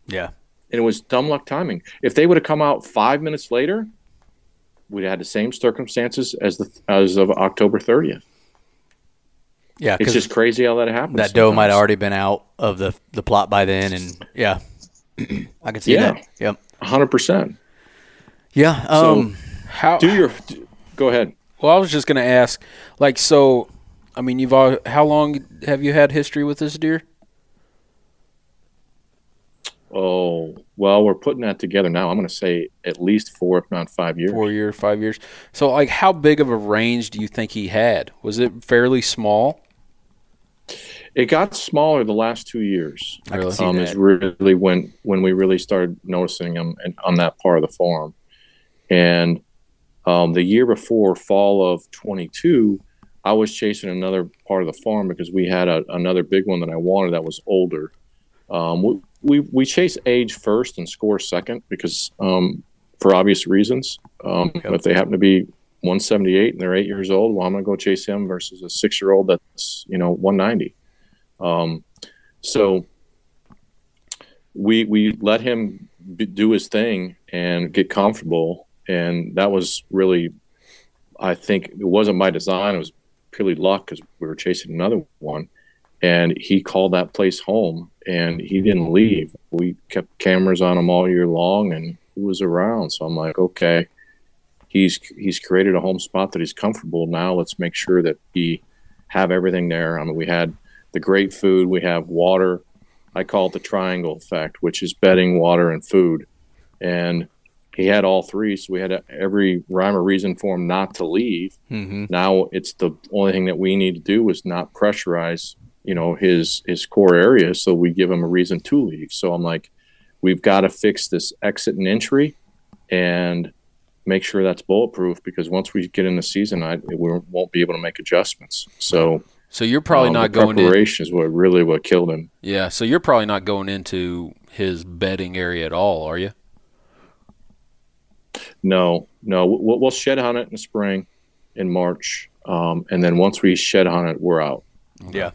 Yeah. And it was dumb luck timing. If they would have come out 5 minutes later, we'd have had the same circumstances as of October 30th. Yeah, it's just crazy how that happens. That doe might have already been out of the plot by then, and yeah, I can see that. Yep, 100%. Yeah. So how do your? Go ahead. Well, I was just going to ask, like, so, I mean, how long have you had history with this deer? Oh, well, we're putting that together now. I'm going to say at least 4, if not 5 years. 5 years. So, like, how big of a range do you think he had? Was it fairly small? It got smaller the last 2 years. I can see that. Is really when we really started noticing him on that part of the farm. And the year before, fall of 22, I was chasing another part of the farm because we had another big one that I wanted that was older. We chase age first and score second because for obvious reasons. If they happen to be 178 and they're 8 years old, well, I'm going to go chase him versus a 6-year-old that's, you know, 190. So we let him do his thing and get comfortable, and that was really, I think, it wasn't my design. It was purely luck because we were chasing another one, and he called that place home. And he didn't leave. We kept cameras on him all year long, and he was around. So I'm like, okay, he's created a home spot that he's comfortable. Now let's make sure that we have everything there. I mean, we had the great food. We have water. I call it the triangle effect, which is bedding, water, and food. And he had all three, so we had every rhyme or reason for him not to leave. Mm-hmm. Now it's the only thing that we need to do is not pressurize, you know, his core area, so we give him a reason to leave. So I'm like, we've got to fix this exit and entry and make sure that's bulletproof, because once we get in the season, we won't be able to make adjustments. So you're probably not going into preparation is what killed him. Yeah, so you're probably not going into his bedding area at all, are you? No. We'll shed hunt it in the spring, in March, and then once we shed hunt it, we're out. Okay.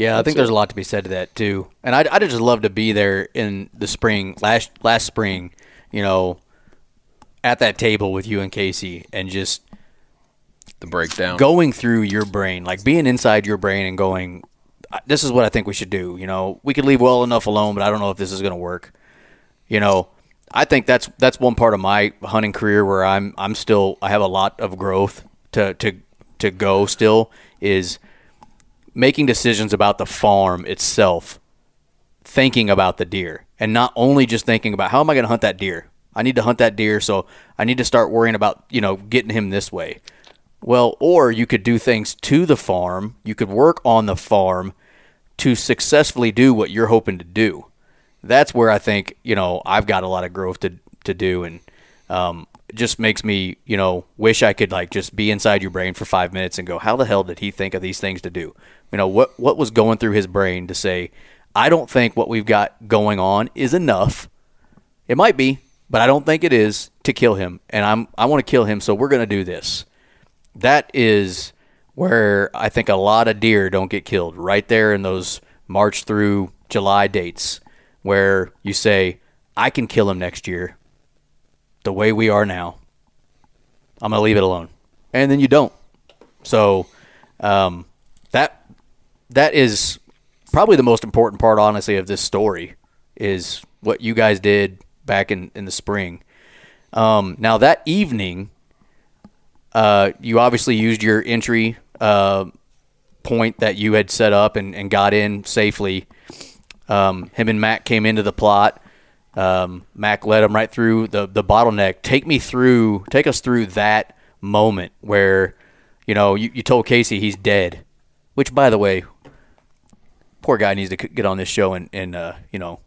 Yeah, I think there's a lot to be said to that too. And I'd just love to be there in the spring, last spring, you know, at that table with you and Casey, and just the breakdown, going through your brain, like being inside your brain and going, "This is what I think we should do." You know, we could leave well enough alone, but I don't know if this is going to work. You know, I think that's one part of my hunting career where I'm still, I have a lot of growth to go still, is making decisions about the farm itself, thinking about the deer, and not only just thinking about how am I going to hunt that deer. I need to hunt that deer, so I need to start worrying about, you know, getting him this way. Well, or you could do things to the farm. You could work on the farm to successfully do what you're hoping to do. That's where I think, you know, I've got a lot of growth to do, and it just makes me, you know, wish I could, like, just be inside your brain for 5 minutes and go, how the hell did he think of these things to do? You know, what was going through his brain to say, I don't think what we've got going on is enough. It might be, but I don't think it is to kill him. And I want to kill him, so we're going to do this. That is where I think a lot of deer don't get killed, right there in those March through July dates, where you say, I can kill him next year the way we are now. I'm going to leave it alone. And then you don't. So that is probably the most important part, honestly, of this story is what you guys did back in the spring. Now, that evening, you obviously used your entry point that you had set up and got in safely. Him and Mac came into the plot. Mac led him right through the bottleneck. Take us through that moment where, you know, you told Casey he's dead, which, by the way, poor guy needs to get on this show and you know,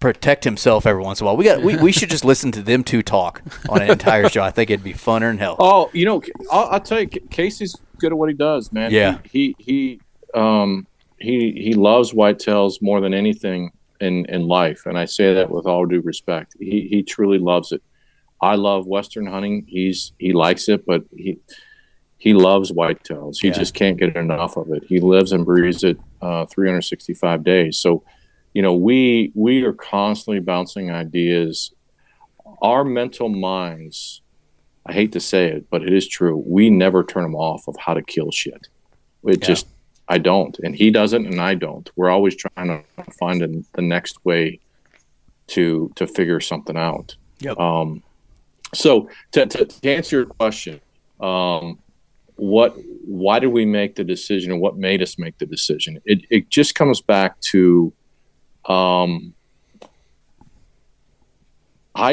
protect himself every once in a while. We should just listen to them two talk on an entire show. I think it'd be funner than hell. Oh, you know, I'll tell you, Casey's good at what he does, man. Yeah, he loves whitetails more than anything in life, and I say that with all due respect. He truly loves it. I love western hunting. He likes it, but he loves whitetails. He just can't get enough of it. He lives and breathes it 365 days. So, you know, we are constantly bouncing ideas. Our mental minds, I hate to say it, but it is true. We never turn them off of how to kill shit. I don't. And he doesn't, and I don't. We're always trying to find the next way to figure something out. Yep. So to answer your question, why did we make the decision, and what made us make the decision? It just comes back to, I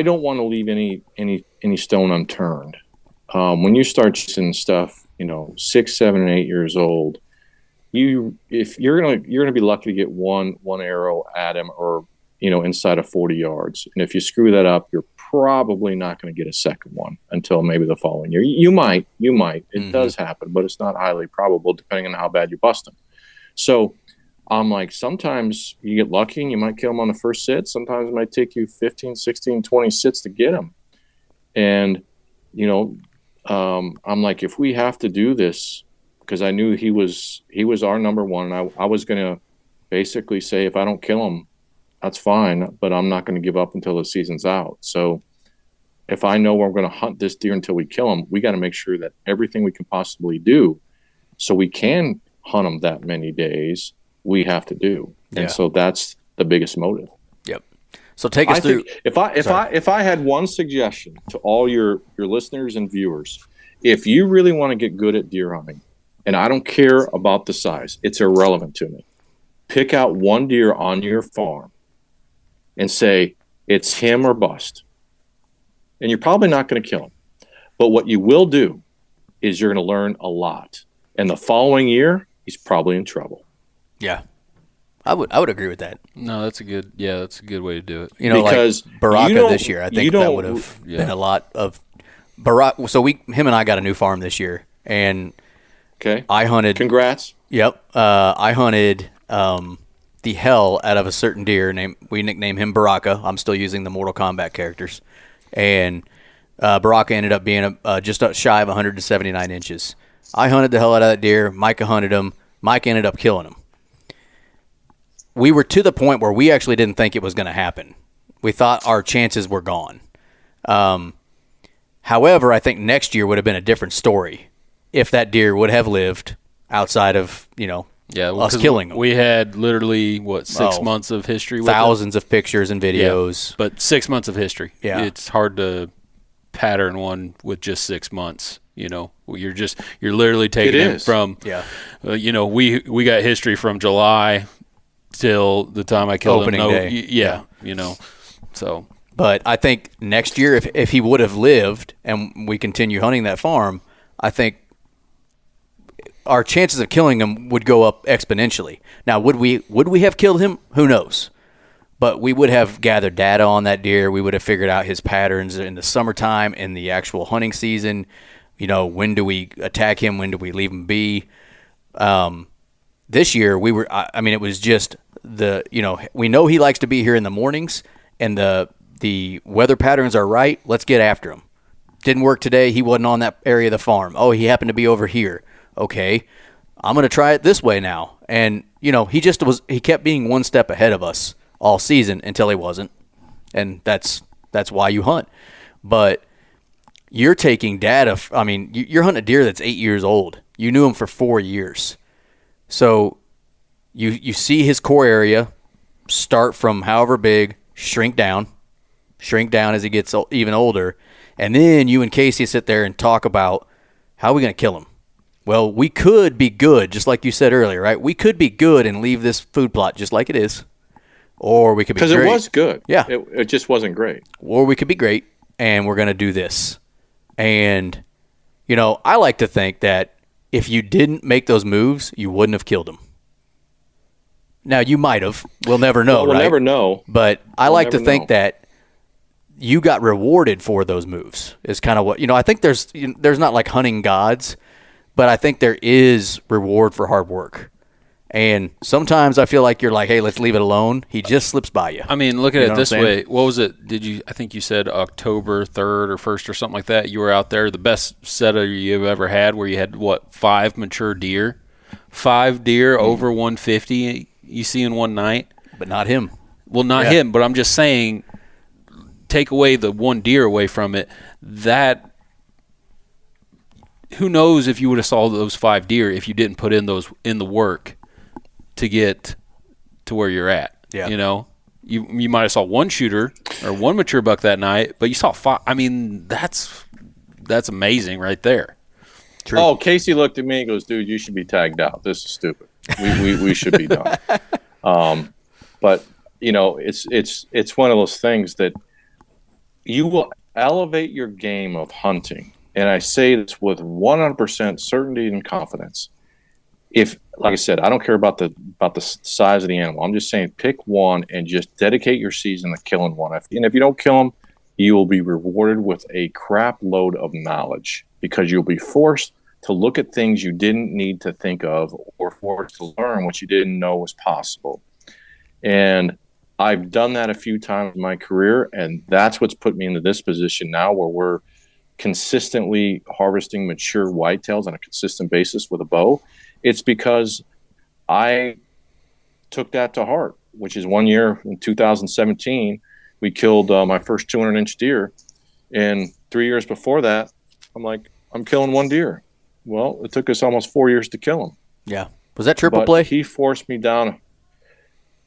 don't want to leave any stone unturned. When you start chasing stuff, you know, 6, 7, and 8 years old, you're gonna be lucky to get one arrow at him, or, you know, inside of 40 yards. And if you screw that up, you're probably not going to get a second one until maybe the following year. You might. It does happen, but it's not highly probable, depending on how bad you bust them. So I'm like, sometimes you get lucky and you might kill them on the first sit. Sometimes it might take you 15, 16, 20 sits to get them. And, you know, I'm like, if we have to do this, because I knew he was our number one. And I was going to basically say, if I don't kill him, that's fine, but I'm not going to give up until the season's out. So if I know we're going to hunt this deer until we kill him, we got to make sure that everything we can possibly do so we can hunt him that many days, we have to do. Yeah. And so that's the biggest motive. Yep. So take us through. If I had one suggestion to all your listeners and viewers, if you really want to get good at deer hunting, and I don't care about the size, it's irrelevant to me, pick out one deer on your farm and say, it's him or bust. And you're probably not going to kill him. But what you will do is you're going to learn a lot. And the following year, he's probably in trouble. Yeah. I would agree with that. No, that's a good way to do it. You know, because like Baraka this year, I think that would have been a lot of Baraka. So him and I got a new farm this year. And okay. I hunted. Congrats. Yep. I hunted the hell out of a certain deer named, we nicknamed him Baraka. I'm still using the Mortal Kombat characters. And Baraka ended up being just shy of 179 inches. I hunted the hell out of that deer. Micah hunted him. Mike ended up killing him. We were to the point where we actually didn't think it was going to happen. We thought our chances were gone. However, I think next year would have been a different story if that deer would have lived outside of, you know, us killing them. We had literally, 6 months of history with them? Thousands of pictures and videos. Yeah, but 6 months of history. Yeah. It's hard to pattern one with just 6 months, you know. You're literally taking it from, you know, we got history from July till the time I killed him. Opening day. Yeah, you know, so. But I think next year, if he would have lived and we continue hunting that farm, I think our chances of killing him would go up exponentially. Now, would we have killed him? Who knows? But we would have gathered data on that deer. We would have figured out his patterns in the summertime, in the actual hunting season. You know, when do we attack him? When do we leave him be? This year, we were, I mean, it was just the, you know, we know he likes to be here in the mornings, and the weather patterns are right. Let's get after him. Didn't work today. He wasn't on that area of the farm. Oh, he happened to be over here. Okay, I'm going to try it this way now. And, you know, he kept being one step ahead of us all season until he wasn't. And that's why you hunt. But you're taking data. I mean, you're hunting a deer that's 8 years old. You knew him for 4 years. So You see his core area start from however big, shrink down as he gets even older, and then you and Casey sit there and talk about how are we going to kill him. Well, we could be good, just like you said earlier, right? We could be good and leave this food plot just like it is, or we could be great. Because it was good. Yeah. It just wasn't great. Or we could be great, and we're going to do this. And, you know, I like to think that if you didn't make those moves, you wouldn't have killed him. Now, you might have. We'll never know, right? We'll never know. But I like to think that you got rewarded for those moves is kind of what, you know, I think there's not like hunting gods, but I think there is reward for hard work. And sometimes I feel like you're like, hey, let's leave it alone. He just slips by you. I mean, look at it this way. What was it? I think you said October 3rd or 1st or something like that. You were out there, the best setter you've ever had, where you had, what, 5 mature deer? 5 deer over 150 you see in one night. But not him. Well, not him, but I'm just saying, take away the one deer away from it. That, who knows if you would have saw those 5 deer if you didn't put in those in the work to get to where you're at. Yeah. You know, you might have saw 1 shooter or 1 mature buck that night, but you saw 5. I mean, that's amazing right there. True. Oh, Casey looked at me and goes, "Dude, you should be tagged out. This is stupid. We should be done." But you know, it's one of those things that you will elevate your game of hunting. And I say this with 100% certainty and confidence. If, like I said, I don't care about the size of the animal. I'm just saying pick one and just dedicate your season to killing one. And if you don't kill them, you will be rewarded with a crap load of knowledge because you'll be forced to look at things you didn't need to think of or forced to learn what you didn't know was possible. And I've done that a few times in my career, and that's what's put me into this position now where we're consistently harvesting mature whitetails on a consistent basis with a bow. It's because I took that to heart, which is one year in 2017, we killed my first 200-inch deer. And 3 years before that, I'm like, I'm killing one deer. Well, it took us almost 4 years to kill him. Yeah. Was that triple play? He forced me down.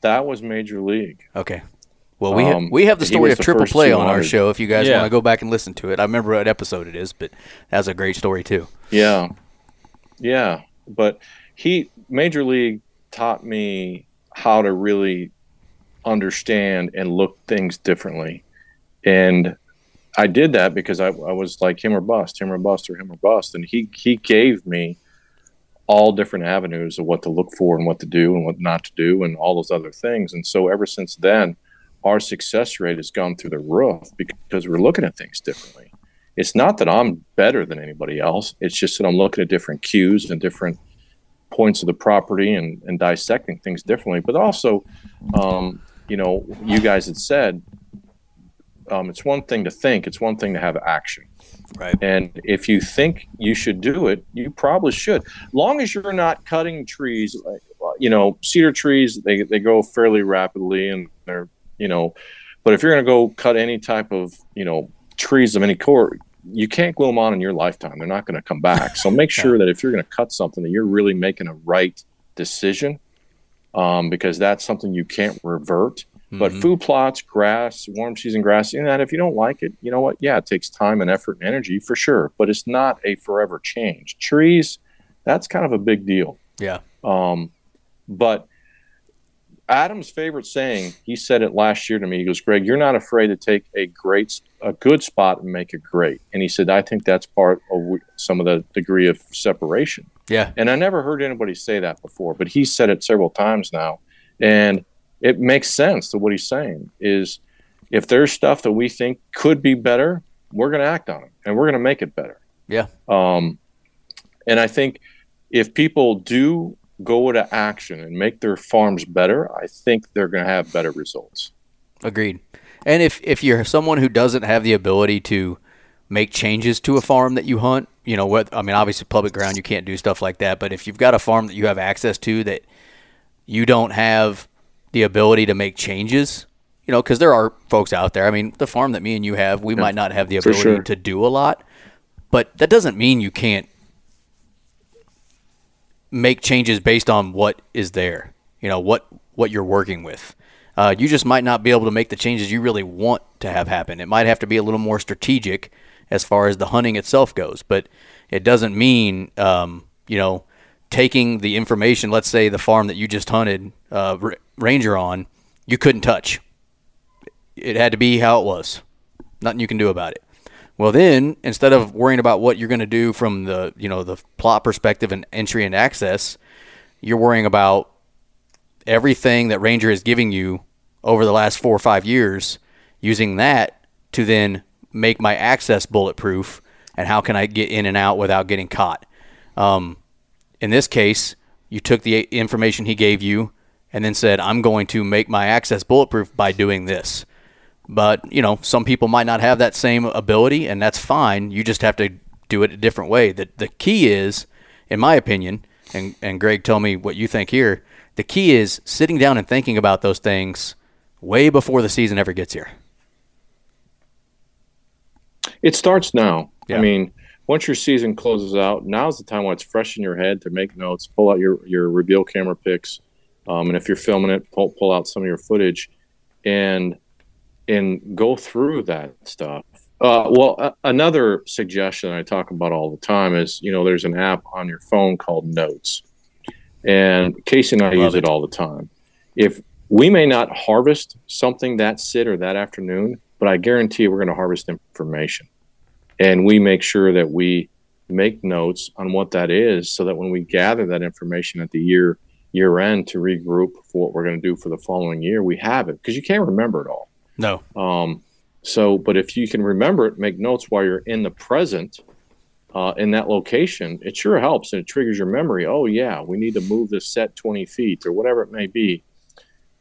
That was Major League. Okay. Well, we have the story of triple play on our show if you guys want to go back and listen to it. I remember what episode it is, but that's a great story too. Yeah. Yeah. But Major League taught me how to really understand and look things differently. And I did that because I was like him or bust. And he gave me all different avenues of what to look for and what to do and what not to do and all those other things. And so ever since then, our success rate has gone through the roof because we're looking at things differently. It's not that I'm better than anybody else. It's just that I'm looking at different cues and different points of the property and dissecting things differently. But also, you know, you guys had said, it's one thing to think. It's one thing to have action. Right. And if you think you should do it, you probably should. Long as you're not cutting trees, like, you know, cedar trees, they go fairly rapidly and they're, you know, but if you're going to go cut any type of, you know, trees of any sort, you can't glue them on in your lifetime. They're not going to come back. So make sure that if you're going to cut something, that you're really making a right decision, because that's something you can't revert. Mm-hmm. But food plots, grass, warm season grass, and that if you don't like it, you know what? Yeah, it takes time and effort and energy for sure, but it's not a forever change. Trees, that's kind of a big deal. Yeah. But Adam's favorite saying, he said it last year to me, he goes, "Greg, you're not afraid to take a good spot and make it great." And he said, I think that's part of some of the degree of separation. Yeah. And I never heard anybody say that before, but he said it several times now. And it makes sense to what he's saying is if there's stuff that we think could be better, we're going to act on it and we're going to make it better. Yeah. And I think if people do go to action and make their farms better, I think they're going to have better results. Agreed. And if you're someone who doesn't have the ability to make changes to a farm that you hunt, you know what I mean, obviously public ground, you can't do stuff like that. But if you've got a farm that you have access to that you don't have the ability to make changes, you know, because there are folks out there. I mean, the farm that me and you have, we might not have the ability to do a lot, but that doesn't mean you can't make changes based on what is there. you know, what you're working with. You just might not be able to make the changes you really want to have happen. It might have to be a little more strategic as far as the hunting itself goes, but it doesn't mean, you know, taking the information, let's say the farm that you just hunted Ranger on, you couldn't touch. It had to be how it was. Nothing you can do about it. Well, then instead of worrying about what you're going to do from the, you know, the plot perspective and entry and access, you're worrying about everything that Ranger is giving you over the last 4 or 5 years, using that to then make my access bulletproof and how can I get in and out without getting caught. In this case, you took the information he gave you and then said, I'm going to make my access bulletproof by doing this. But, you know, some people might not have that same ability, and that's fine. You just have to do it a different way. The key is, in my opinion, and Greg, tell me what you think here, the key is sitting down and thinking about those things way before the season ever gets here. It starts now. Yeah. I mean, once your season closes out, now's the time when it's fresh in your head to make notes, pull out your reveal camera picks, and if you're filming it, pull out some of your footage and go through that stuff. Another suggestion I talk about all the time is, you know, there's an app on your phone called Notes. And Casey and I use it all the time. If we may not harvest something that sit or that afternoon, but I guarantee we're going to harvest information. And we make sure that we make notes on what that is so that when we gather that information at the year end to regroup for what we're going to do for the following year, we have it, because you can't remember it all. No. But if you can remember it, make notes while you're in the present, in that location, it sure helps, and it triggers your memory. Oh yeah, we need to move this set 20 feet or whatever it may be.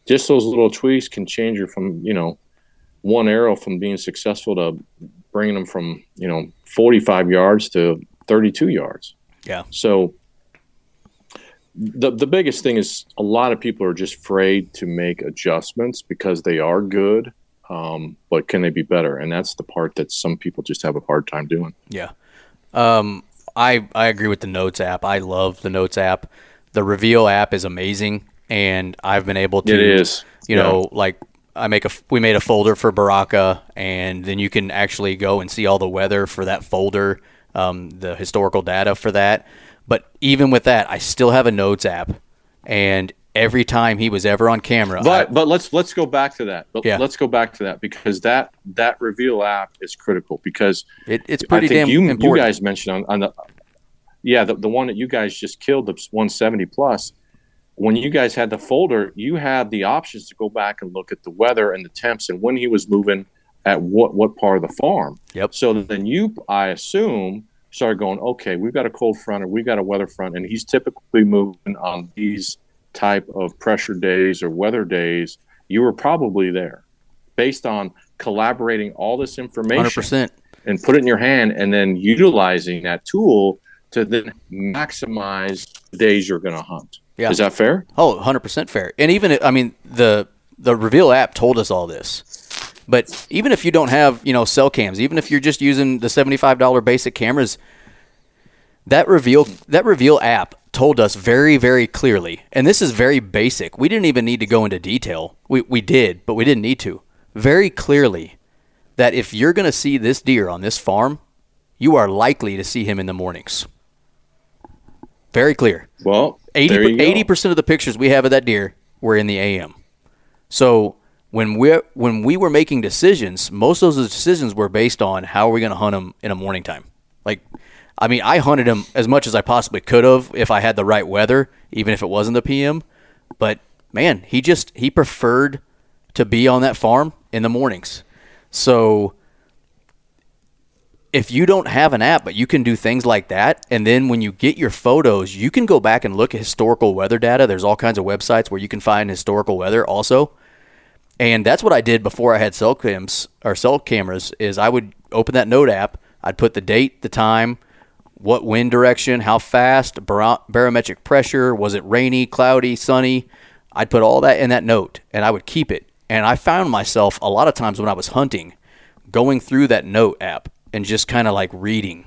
Just those little tweaks can change you from, you know, one arrow from being successful to bringing them from, you know, 45 yards to 32 yards. Yeah. So the biggest thing is a lot of people are just afraid to make adjustments because they are good, but can they be better? And that's the part that some people just have a hard time doing. Yeah. I agree with the Notes app. I love the Notes app. The Reveal app is amazing, and I've been able to. It is. You know, like we made a folder for Baraka, and then you can actually go and see all the weather for that folder, the historical data for that. But even with that, I still have a Notes app, and every time he was ever on camera. But let's go back to that. Let's go back to that, because that Reveal app is critical, because it's pretty damn important. You guys mentioned on the one that you guys just killed, the 170 plus. When you guys had the folder, you had the options to go back and look at the weather and the temps and when he was moving at what part of the farm. Yep. So then you, I assume, started going, okay, we've got a cold front or we've got a weather front, and he's typically moving on these type of pressure days or weather days. You were probably there based on collaborating all this information 100%. And put it in your hand, and then utilizing that tool to then maximize the days you're going to hunt. Yeah. Is that fair? Oh, 100% fair. And even, I mean, the Reveal app told us all this. But even if you don't have, you know, cell cams, even if you're just using the $75 basic cameras, that reveal app told us very, very clearly, and this is very basic. We didn't even need to go into detail. We did, but we didn't need to. Very clearly that if you're going to see this deer on this farm, you are likely to see him in the mornings. Very clear. Well, 80% of the pictures we have of that deer were in the AM. So when we were making decisions, most of those decisions were based on how are we going to hunt them in a morning time. Like, I mean, I hunted them as much as I possibly could have if I had the right weather, even if it wasn't the PM. But man, he preferred to be on that farm in the mornings. So if you don't have an app, but you can do things like that, and then when you get your photos, you can go back and look at historical weather data. There's all kinds of websites where you can find historical weather also. And that's what I did before I had cell cameras is I would open that Note app. I'd put the date, the time, what wind direction, how fast, barometric pressure, was it rainy, cloudy, sunny? I'd put all that in that note, and I would keep it. And I found myself a lot of times when I was hunting going through that Note app and just kind of like reading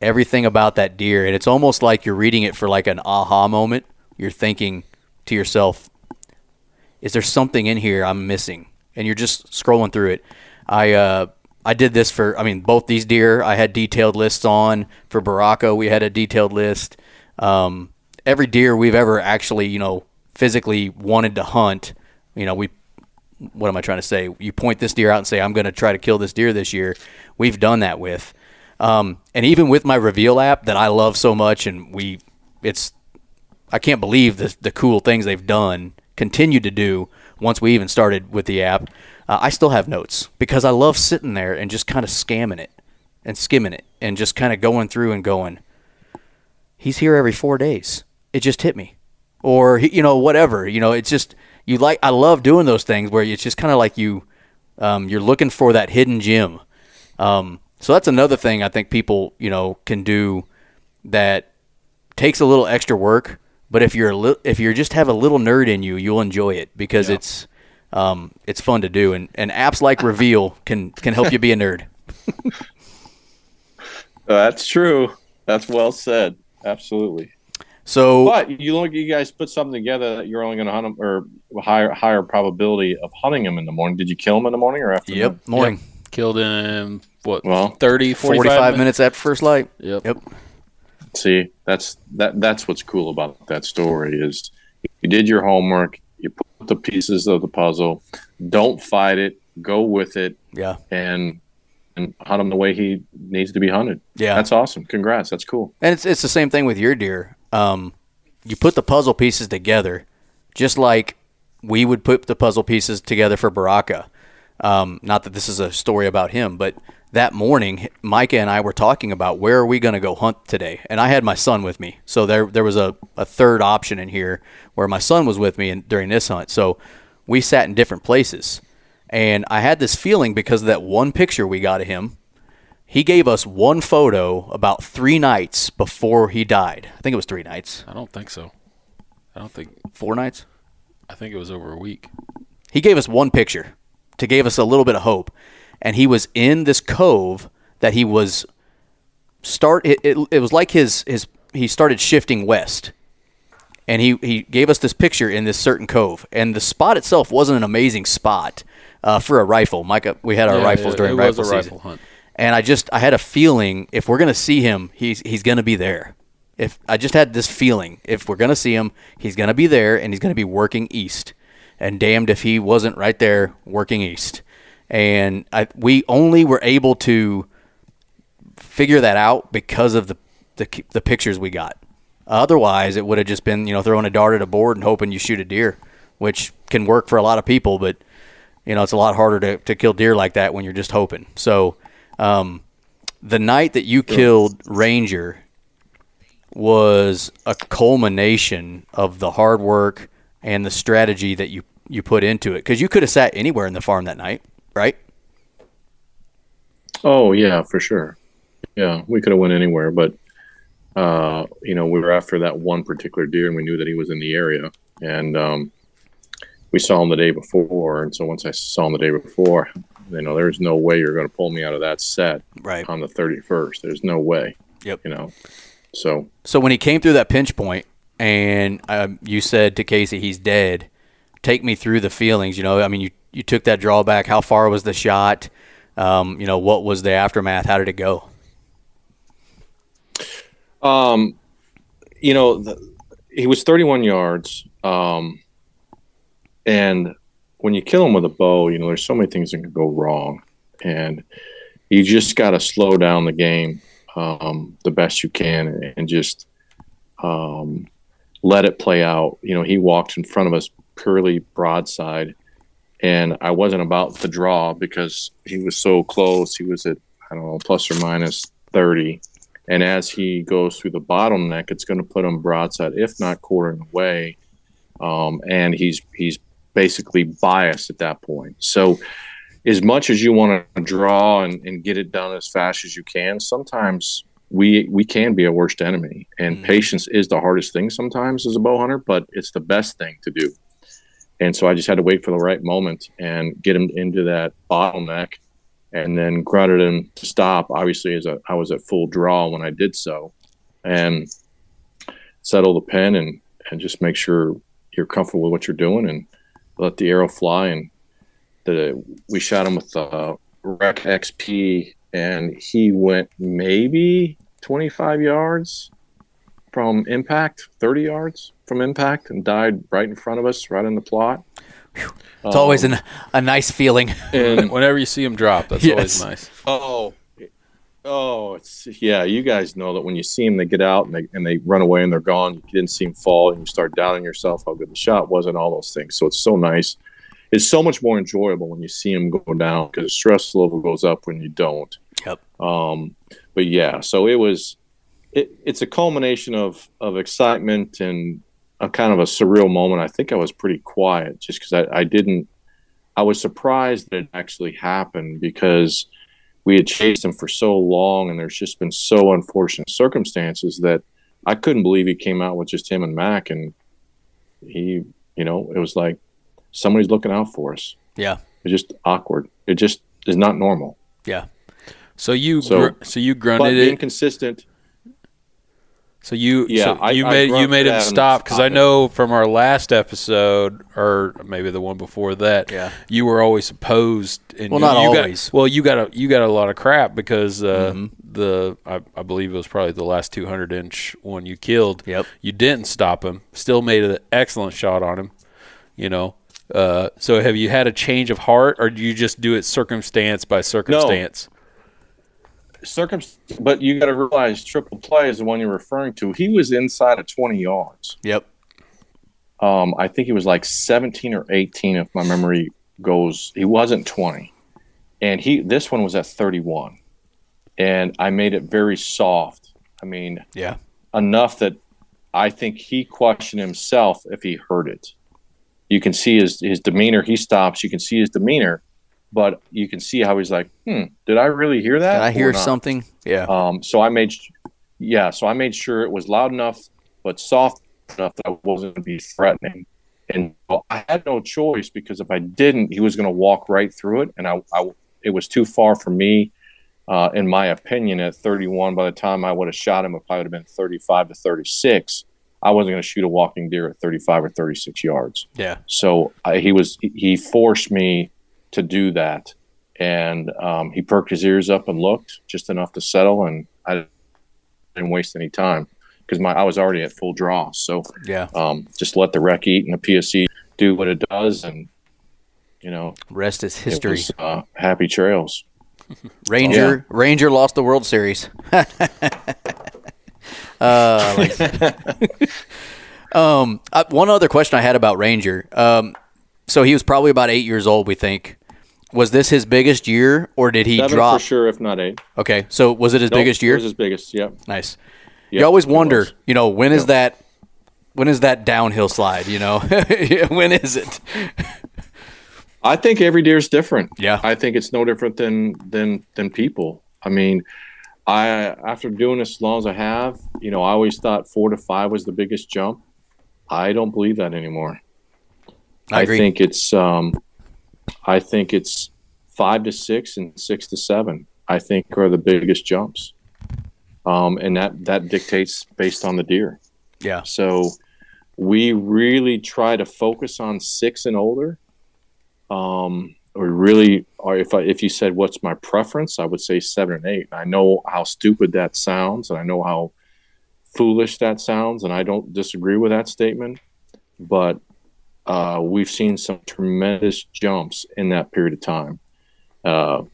everything about that deer. And it's almost like you're reading it for like an aha moment. You're thinking, to yourself, is there something in here I'm missing? And you're just scrolling through it. I did this for, I mean, both these deer, I had detailed lists on. For Baraka, we had a detailed list. Every deer we've ever actually, you know, physically wanted to hunt, you know, we, what am I trying to say? You point this deer out and say, I'm going to try to kill this deer this year. We've done that with. And even with my Reveal app that I love so much, and I can't believe the cool things they've done, continued to do once we even started with the app. I still have notes because I love sitting there and just kind of scamming it and skimming it and just kind of going through and going, he's here every 4 days. It just hit me. Or, you know, whatever, you know, it's just, I love doing those things where it's just kind of like you're looking for that hidden gem. So that's another thing I think people, you know, can do that takes a little extra work. But if you just have a little nerd in you, you'll enjoy it because it's fun to do. And apps like Reveal can help you be a nerd. That's true. That's well said. Absolutely. So, but you guys put something together that you're only going to hunt them, or higher probability of hunting them in the morning. Did you kill them in the morning or after? Yep, morning. Yep. Killed him. 45 minutes after first light. Yep. See, that's what's cool about that story is you did your homework, you put the pieces of the puzzle, don't fight it, go with it, and hunt him the way he needs to be hunted. Yeah, that's awesome. Congrats, that's cool. And it's the same thing with your deer. You put the puzzle pieces together, just like we would put the puzzle pieces together for Baraka. Not that this is a story about him, but that morning, Micah and I were talking about where are we going to go hunt today, and I had my son with me, so there was a third option in here where my son was with me during this hunt. So we sat in different places, and I had this feeling because of that one picture we got of him. He gave us one photo about 3 nights before he died. I think it was 3 nights. I don't think so. I don't think 4 nights. I think it was over a week. He gave us one picture to give us a little bit of hope. And he was in this cove that he was it was like he started shifting west. And he gave us this picture in this certain cove. And the spot itself wasn't an amazing spot for a rifle. Micah, we had our rifles during rifle season. It was a rifle hunt. And I had a feeling if we're going to see him, he's going to be there. If I just had this feeling, if we're going to see him, he's going to be there and he's going to be working east. And damned if he wasn't right there working east. And we only were able to figure that out because of the pictures we got. Otherwise, it would have just been, you know, throwing a dart at a board and hoping you shoot a deer, which can work for a lot of people. But, you know, it's a lot harder to kill deer like that when you're just hoping. So the night that you killed Ranger was a culmination of the hard work and the strategy that you put into it. Because you could have sat anywhere in the farm that night. Right? Oh, yeah, for sure. Yeah, we could have went anywhere, but, you know, we were after that one particular deer, and we knew that he was in the area. And we saw him the day before, and so once I saw him the day before, you know, there's no way you're going to pull me out of that set on the 31st. There's no way. Yep. You know, So when he came through that pinch point, and you said to Casey, he's dead, take me through the feelings, you know, I mean, you took that drawback. How far was the shot? You know, what was the aftermath? How did it go? You know, he was 31 yards. And when you kill him with a bow, you know, there's so many things that can go wrong. And you just got to slow down the game the best you can and just let it play out. You know, he walked in front of us purely broadside. And I wasn't about to draw because he was so close. He was at, I don't know, plus or minus 30. And as he goes through the bottom neck, it's going to put him broadside, if not quartering away. And he's basically biased at that point. So as much as you want to draw and get it done as fast as you can, sometimes we can be our worst enemy. And patience is the hardest thing sometimes as a bow hunter, but it's the best thing to do. And so I just had to wait for the right moment and get him into that bottleneck and then grunted him to stop. Obviously, I was at full draw when I did so, and settle the pen and just make sure you're comfortable with what you're doing and let the arrow fly. And we shot him with Rec XP, and he went maybe 25 yards from impact, 30 yards from impact, and died right in front of us, right in the plot. It's always a nice feeling. And whenever you see him drop, that's always nice. Oh, it's you guys know that when you see them, they get out and they run away and they're gone. You didn't see them fall, and you start doubting yourself how good the shot was and all those things. So it's so nice. It's so much more enjoyable when you see them go down because the stress level goes up when you don't. Yep. But yeah, so it was. It's a culmination of excitement and a kind of a surreal moment. I think I was pretty quiet just because I was surprised that it actually happened because we had chased him for so long, and there's just been so unfortunate circumstances that I couldn't believe he came out with just him and Mac, and he, it was like somebody's looking out for us. Yeah. It's just awkward. It just is not normal. Yeah. So you grunted it. But being consistent. So you made him stop because I know from our last episode or maybe the one before that, you were always opposed. And not always. You got a lot of crap because I believe it was probably the last 200-inch one you killed. Yep. You didn't stop him. Still made an excellent shot on him. So have you had a change of heart, or do you just do it circumstance by circumstance? No. But you got to realize triple play is the one you're referring to. He was inside of 20 yards. Yep. I think he was like 17 or 18, if my memory goes. He wasn't 20, and this one was at 31, and I made it very soft. I mean, enough that I think he questioned himself if he heard it. You can see his demeanor. He stops. You can see his demeanor. But you can see how he's like, did I really hear that? Did I hear something? Yeah. So I made sure it was loud enough, but soft enough that I wasn't going to be threatening. And I had no choice because if I didn't, he was going to walk right through it. And it was too far for me, in my opinion, at 31. By the time I would have shot him, if I would have been 35 to 36, I wasn't going to shoot a walking deer at 35 or 36 yards. Yeah. So he forced me to do that, and he perked his ears up and looked just enough to settle, and I didn't waste any time because I was already at full draw, so just let the rec eat and the PSE do what it does, and rest is history. It was, happy trails. Ranger lost the World Series. One other question I had about Ranger, so he was probably about 8 years old, we think. Was this his biggest year, or did he Seven drop? For sure, if not eight. Okay, so was it his biggest year? It was his biggest, yeah. Nice. Yep, you always wonder, when is that? When is that downhill slide? When is it? I think every deer is different. Yeah, I think it's no different than people. I mean, after doing this as long as I have, I always thought 4 to 5 was the biggest jump. I don't believe that anymore. I think it's 5 to 6 and 6 to 7, I think, are the biggest jumps. And that dictates based on the deer. Yeah. So we really try to focus on 6 and older. If you said, what's my preference? I would say 7 and 8. I know how stupid that sounds, and I know how foolish that sounds, and I don't disagree with that statement, but we've seen some tremendous jumps in that period of time. So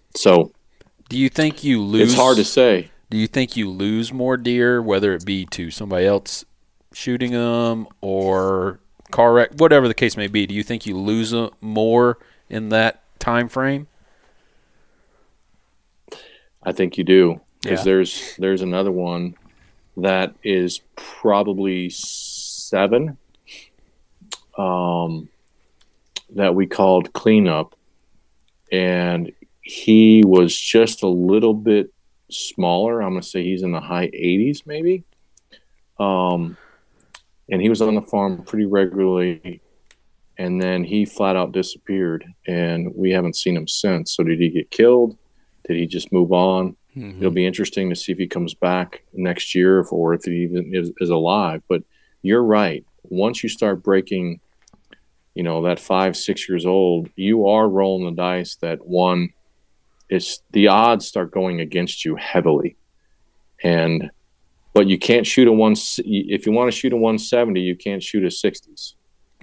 do you think you lose? It's hard to say. Do you think you lose more deer, whether it be to somebody else shooting them or car wreck, whatever the case may be? Do you think you lose more in that time frame? I think you do, because there's another one that is probably 7. That we called cleanup, and he was just a little bit smaller. I'm going to say he's in the high 80s, maybe. And he was on the farm pretty regularly, and then he flat out disappeared, and we haven't seen him since. So did he get killed? Did he just move on? Mm-hmm. It'll be interesting to see if he comes back next year or if he even is alive, but you're right. Once you start breaking you know, that 5, 6 years old, you are rolling the dice that one, it's the odds start going against you heavily. And, but you can't shoot a one, if you want to shoot a 170, you can't shoot a 60s.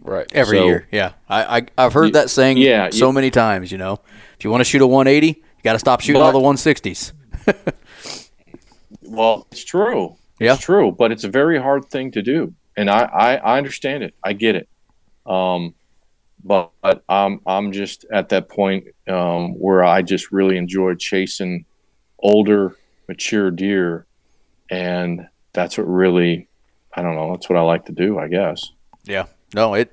Right. Every year. Yeah. I've heard that saying so many times, you know, if you want to shoot a 180, you got to stop shooting all the 160s. Well, it's true. Yeah. It's true, but it's a very hard thing to do. And I understand it. I get it. But I'm just at that point where I just really enjoy chasing older, mature deer, and that's what really, I don't know, that's what I like to do, I guess. Yeah. No, we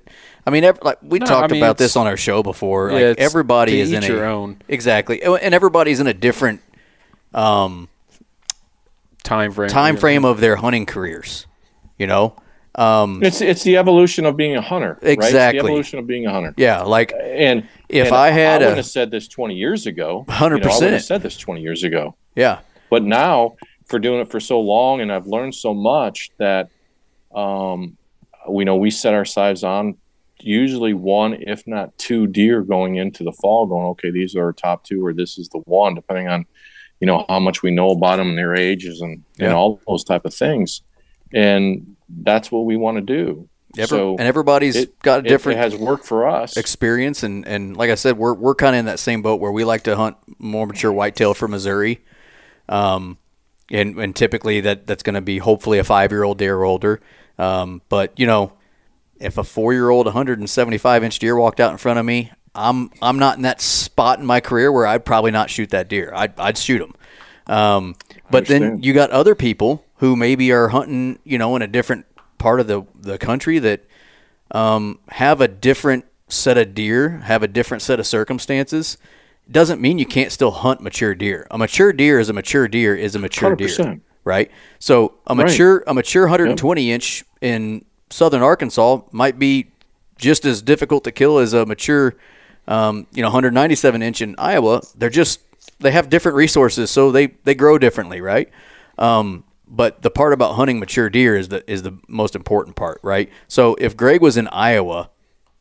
talked about this on our show before. Yeah, like everybody is in your own. Exactly. And everybody's in a different time frame of their hunting careers, you know? It's the evolution of being a hunter. Exactly. Right? It's the evolution of being a hunter. Yeah. Like, and if and I wouldn't have said this 20 years ago. 100%. I wouldn't have said this 20 years ago. Yeah. But now, for doing it for so long, and I've learned so much that, we set our sights on usually one, if not two deer going into the fall, going, okay, these are our top two, or this is the one, depending on, you know, how much we know about them and their ages and all those type of things. And that's what we want to do. And everybody's got a different has worked for us experience. And like I said, we're kind of in that same boat where we like to hunt more mature whitetail for Missouri. And typically that's going to be hopefully a 5-year-old deer or older. But you know, if a 4-year-old 175-inch deer walked out in front of me, I'm not in that spot in my career where I'd probably not shoot that deer. I'd shoot him. But then you got other people who maybe are hunting, you know, in a different part of the country that have a different set of deer, have a different set of circumstances. It doesn't mean you can't still hunt mature deer. A mature deer is a mature deer is a mature 100%. Deer, right? So a mature 120-inch in southern Arkansas might be just as difficult to kill as a mature 197-inch in Iowa. They have different resources, so they grow differently, right? But the part about hunting mature deer is the most important part, right? So if Greg was in Iowa,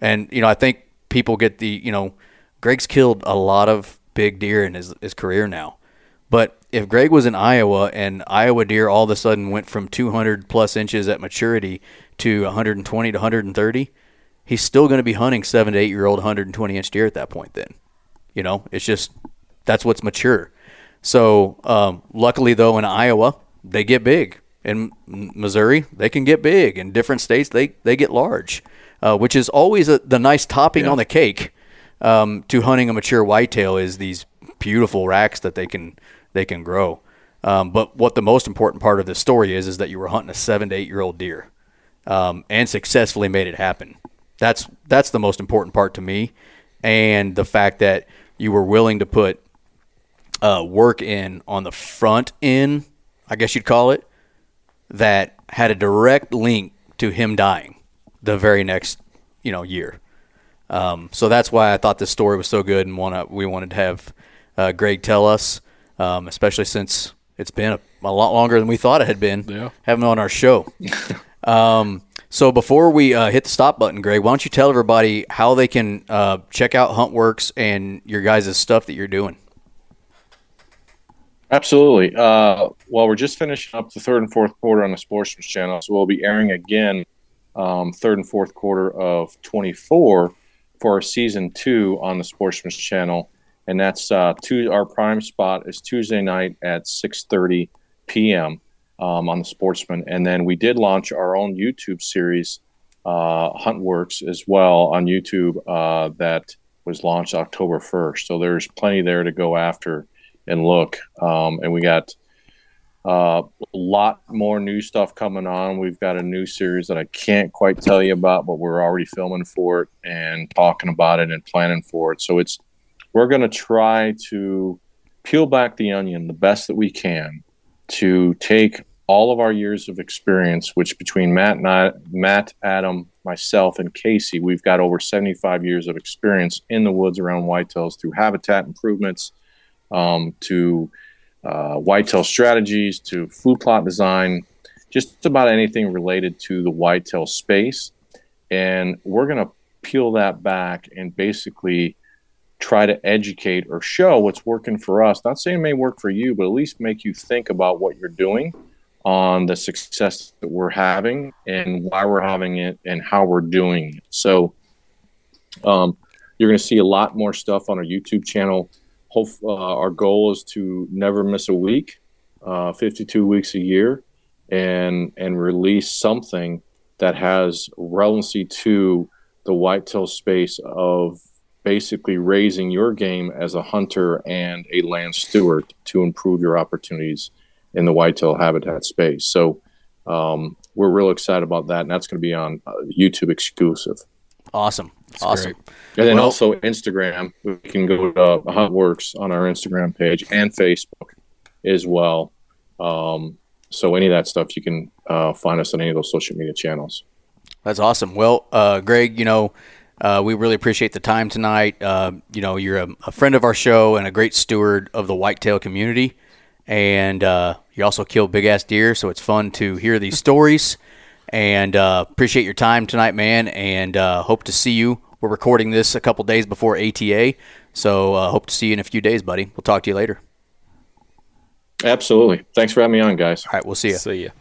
and you know, I think people get the, you know, Greg's killed a lot of big deer in his career now. But if Greg was in Iowa and Iowa deer all of a sudden went from 200 plus inches at maturity to 120 to 130, he's still going to be hunting 7 to 8 year old 120-inch deer at that point then. You know, it's just that's what's mature. So luckily though, in Iowa they get big. In Missouri they can get big. In different states they get large, which is always the nice topping on the cake to hunting a mature whitetail is these beautiful racks that they can grow. But what the most important part of this story is that you were hunting a 7 to 8 year old deer and successfully made it happen. That's the most important part to me, and the fact that you were willing to put work in on the front end, I guess you'd call it, that had a direct link to him dying the very next, you know, year. So that's why I thought this story was so good, and we wanted to have Greg tell us, especially since it's been a lot longer than we thought it had been, having him on our show. So before we hit the stop button, Greg, why don't you tell everybody how they can check out Huntworx and your guys' stuff that you're doing? Absolutely. Well, we're just finishing up the third and fourth quarter on the Sportsman's Channel, so we'll be airing again third and fourth quarter of 24 for our season 2 on the Sportsman's Channel, and that's our prime spot is Tuesday night at 6:30 p.m. On the Sportsman. And then we did launch our own YouTube series, Huntworx, as well on YouTube, that was launched October 1st. So there's plenty there to go after and look. And we got a lot more new stuff coming on. We've got a new series that I can't quite tell you about, but we're already filming for it and talking about it and planning for it. So we're going to try to peel back the onion the best that we can to take all of our years of experience, which between Matt, Adam, myself, and Casey, we've got over 75 years of experience in the woods around whitetails through habitat improvements, to whitetail strategies, to food plot design, just about anything related to the whitetail space. And we're going to peel that back and basically try to educate or show what's working for us. Not saying it may work for you, but at least make you think about what you're doing on the success that we're having and why we're having it and how we're doing it. So you're going to see a lot more stuff on our YouTube channel. Our goal is to never miss a week, 52 weeks a year, and release something that has relevancy to the whitetail space of basically raising your game as a hunter and a land steward to improve your opportunities in the whitetail habitat space. So we're real excited about that, and that's going to be on YouTube exclusive. Awesome. That's awesome. Great. And then also Instagram. We can go to Huntworx on our Instagram page and Facebook as well. So any of that stuff, you can find us on any of those social media channels. That's awesome. Well, Greg, we really appreciate the time tonight. You're a friend of our show and a great steward of the whitetail community. And you also kill big-ass deer, so it's fun to hear these stories. And appreciate your time tonight, man, and hope to see you. We're recording this a couple days before ATA, so hope to see you in a few days, buddy. We'll talk to you later. Absolutely. Thanks for having me on, guys. All right, we'll see you. See you.